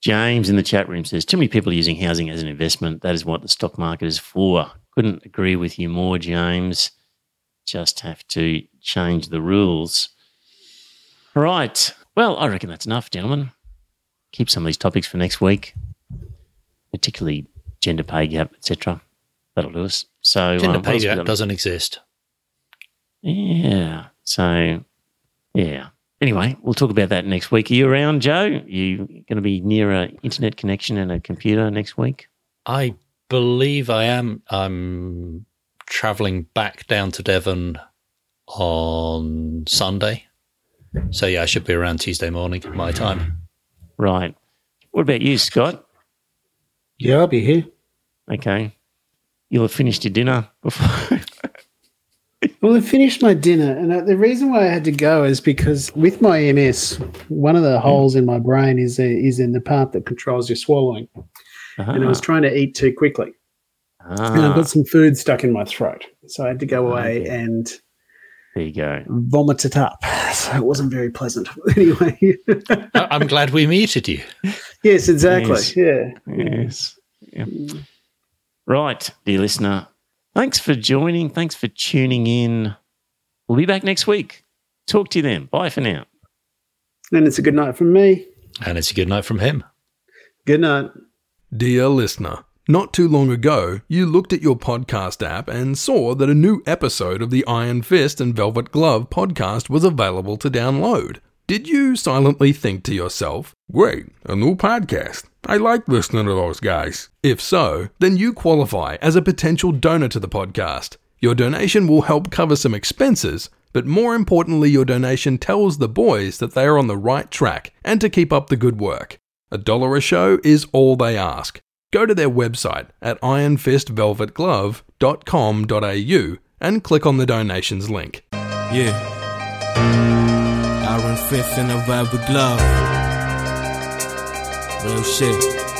James in the chat room says, too many people are using housing as an investment. That is what the stock market is for. Couldn't agree with you more, James. Just have to change the rules. Right. Well, I reckon that's enough, gentlemen. Keep some of these topics for next week, particularly gender pay gap, et cetera. That'll do us. So gender um, pay gap doesn't exist. Yeah. So, yeah. Anyway, we'll talk about that next week. Are you around, Joe? Are you going to be near an internet connection and a computer next week? I believe I am. I'm travelling back down to Devon on Sunday. So, yeah, I should be around Tuesday morning at my time. Right. What about you, Scott? Yeah, I'll be here. Okay. You'll have finished your dinner before. Well, I finished my dinner, and the reason why I had to go is because with my M S, one of the holes in my brain is a, is in the part that controls your swallowing, uh-huh. and I was trying to eat too quickly, ah. and I've got some food stuck in my throat, so I had to go away okay. and there you go. Vomit it up. So it wasn't very pleasant. Anyway. I'm glad we muted you. Yes, exactly. Yes. Yeah. Yes. Yeah. Right, dear listener. Thanks for joining. Thanks for tuning in. We'll be back next week. Talk to you then. Bye for now. And it's a good night from me. And it's a good night from him. Good night. Dear listener, Not too long ago, you looked at your podcast app and saw that a new episode of the Iron Fist and Velvet Glove podcast was available to download. Did you silently think to yourself, "Great, a new podcast. I like listening to those guys"? If so, then you qualify as a potential donor to the podcast. Your donation will help cover some expenses, but more importantly, your donation tells the boys that they are on the right track and to keep up the good work. A dollar a show is all they ask. Go to their website at iron fist velvet glove dot com dot a u and click on the donations link. Yeah. Iron Fist and a Velvet Glove. Real shit.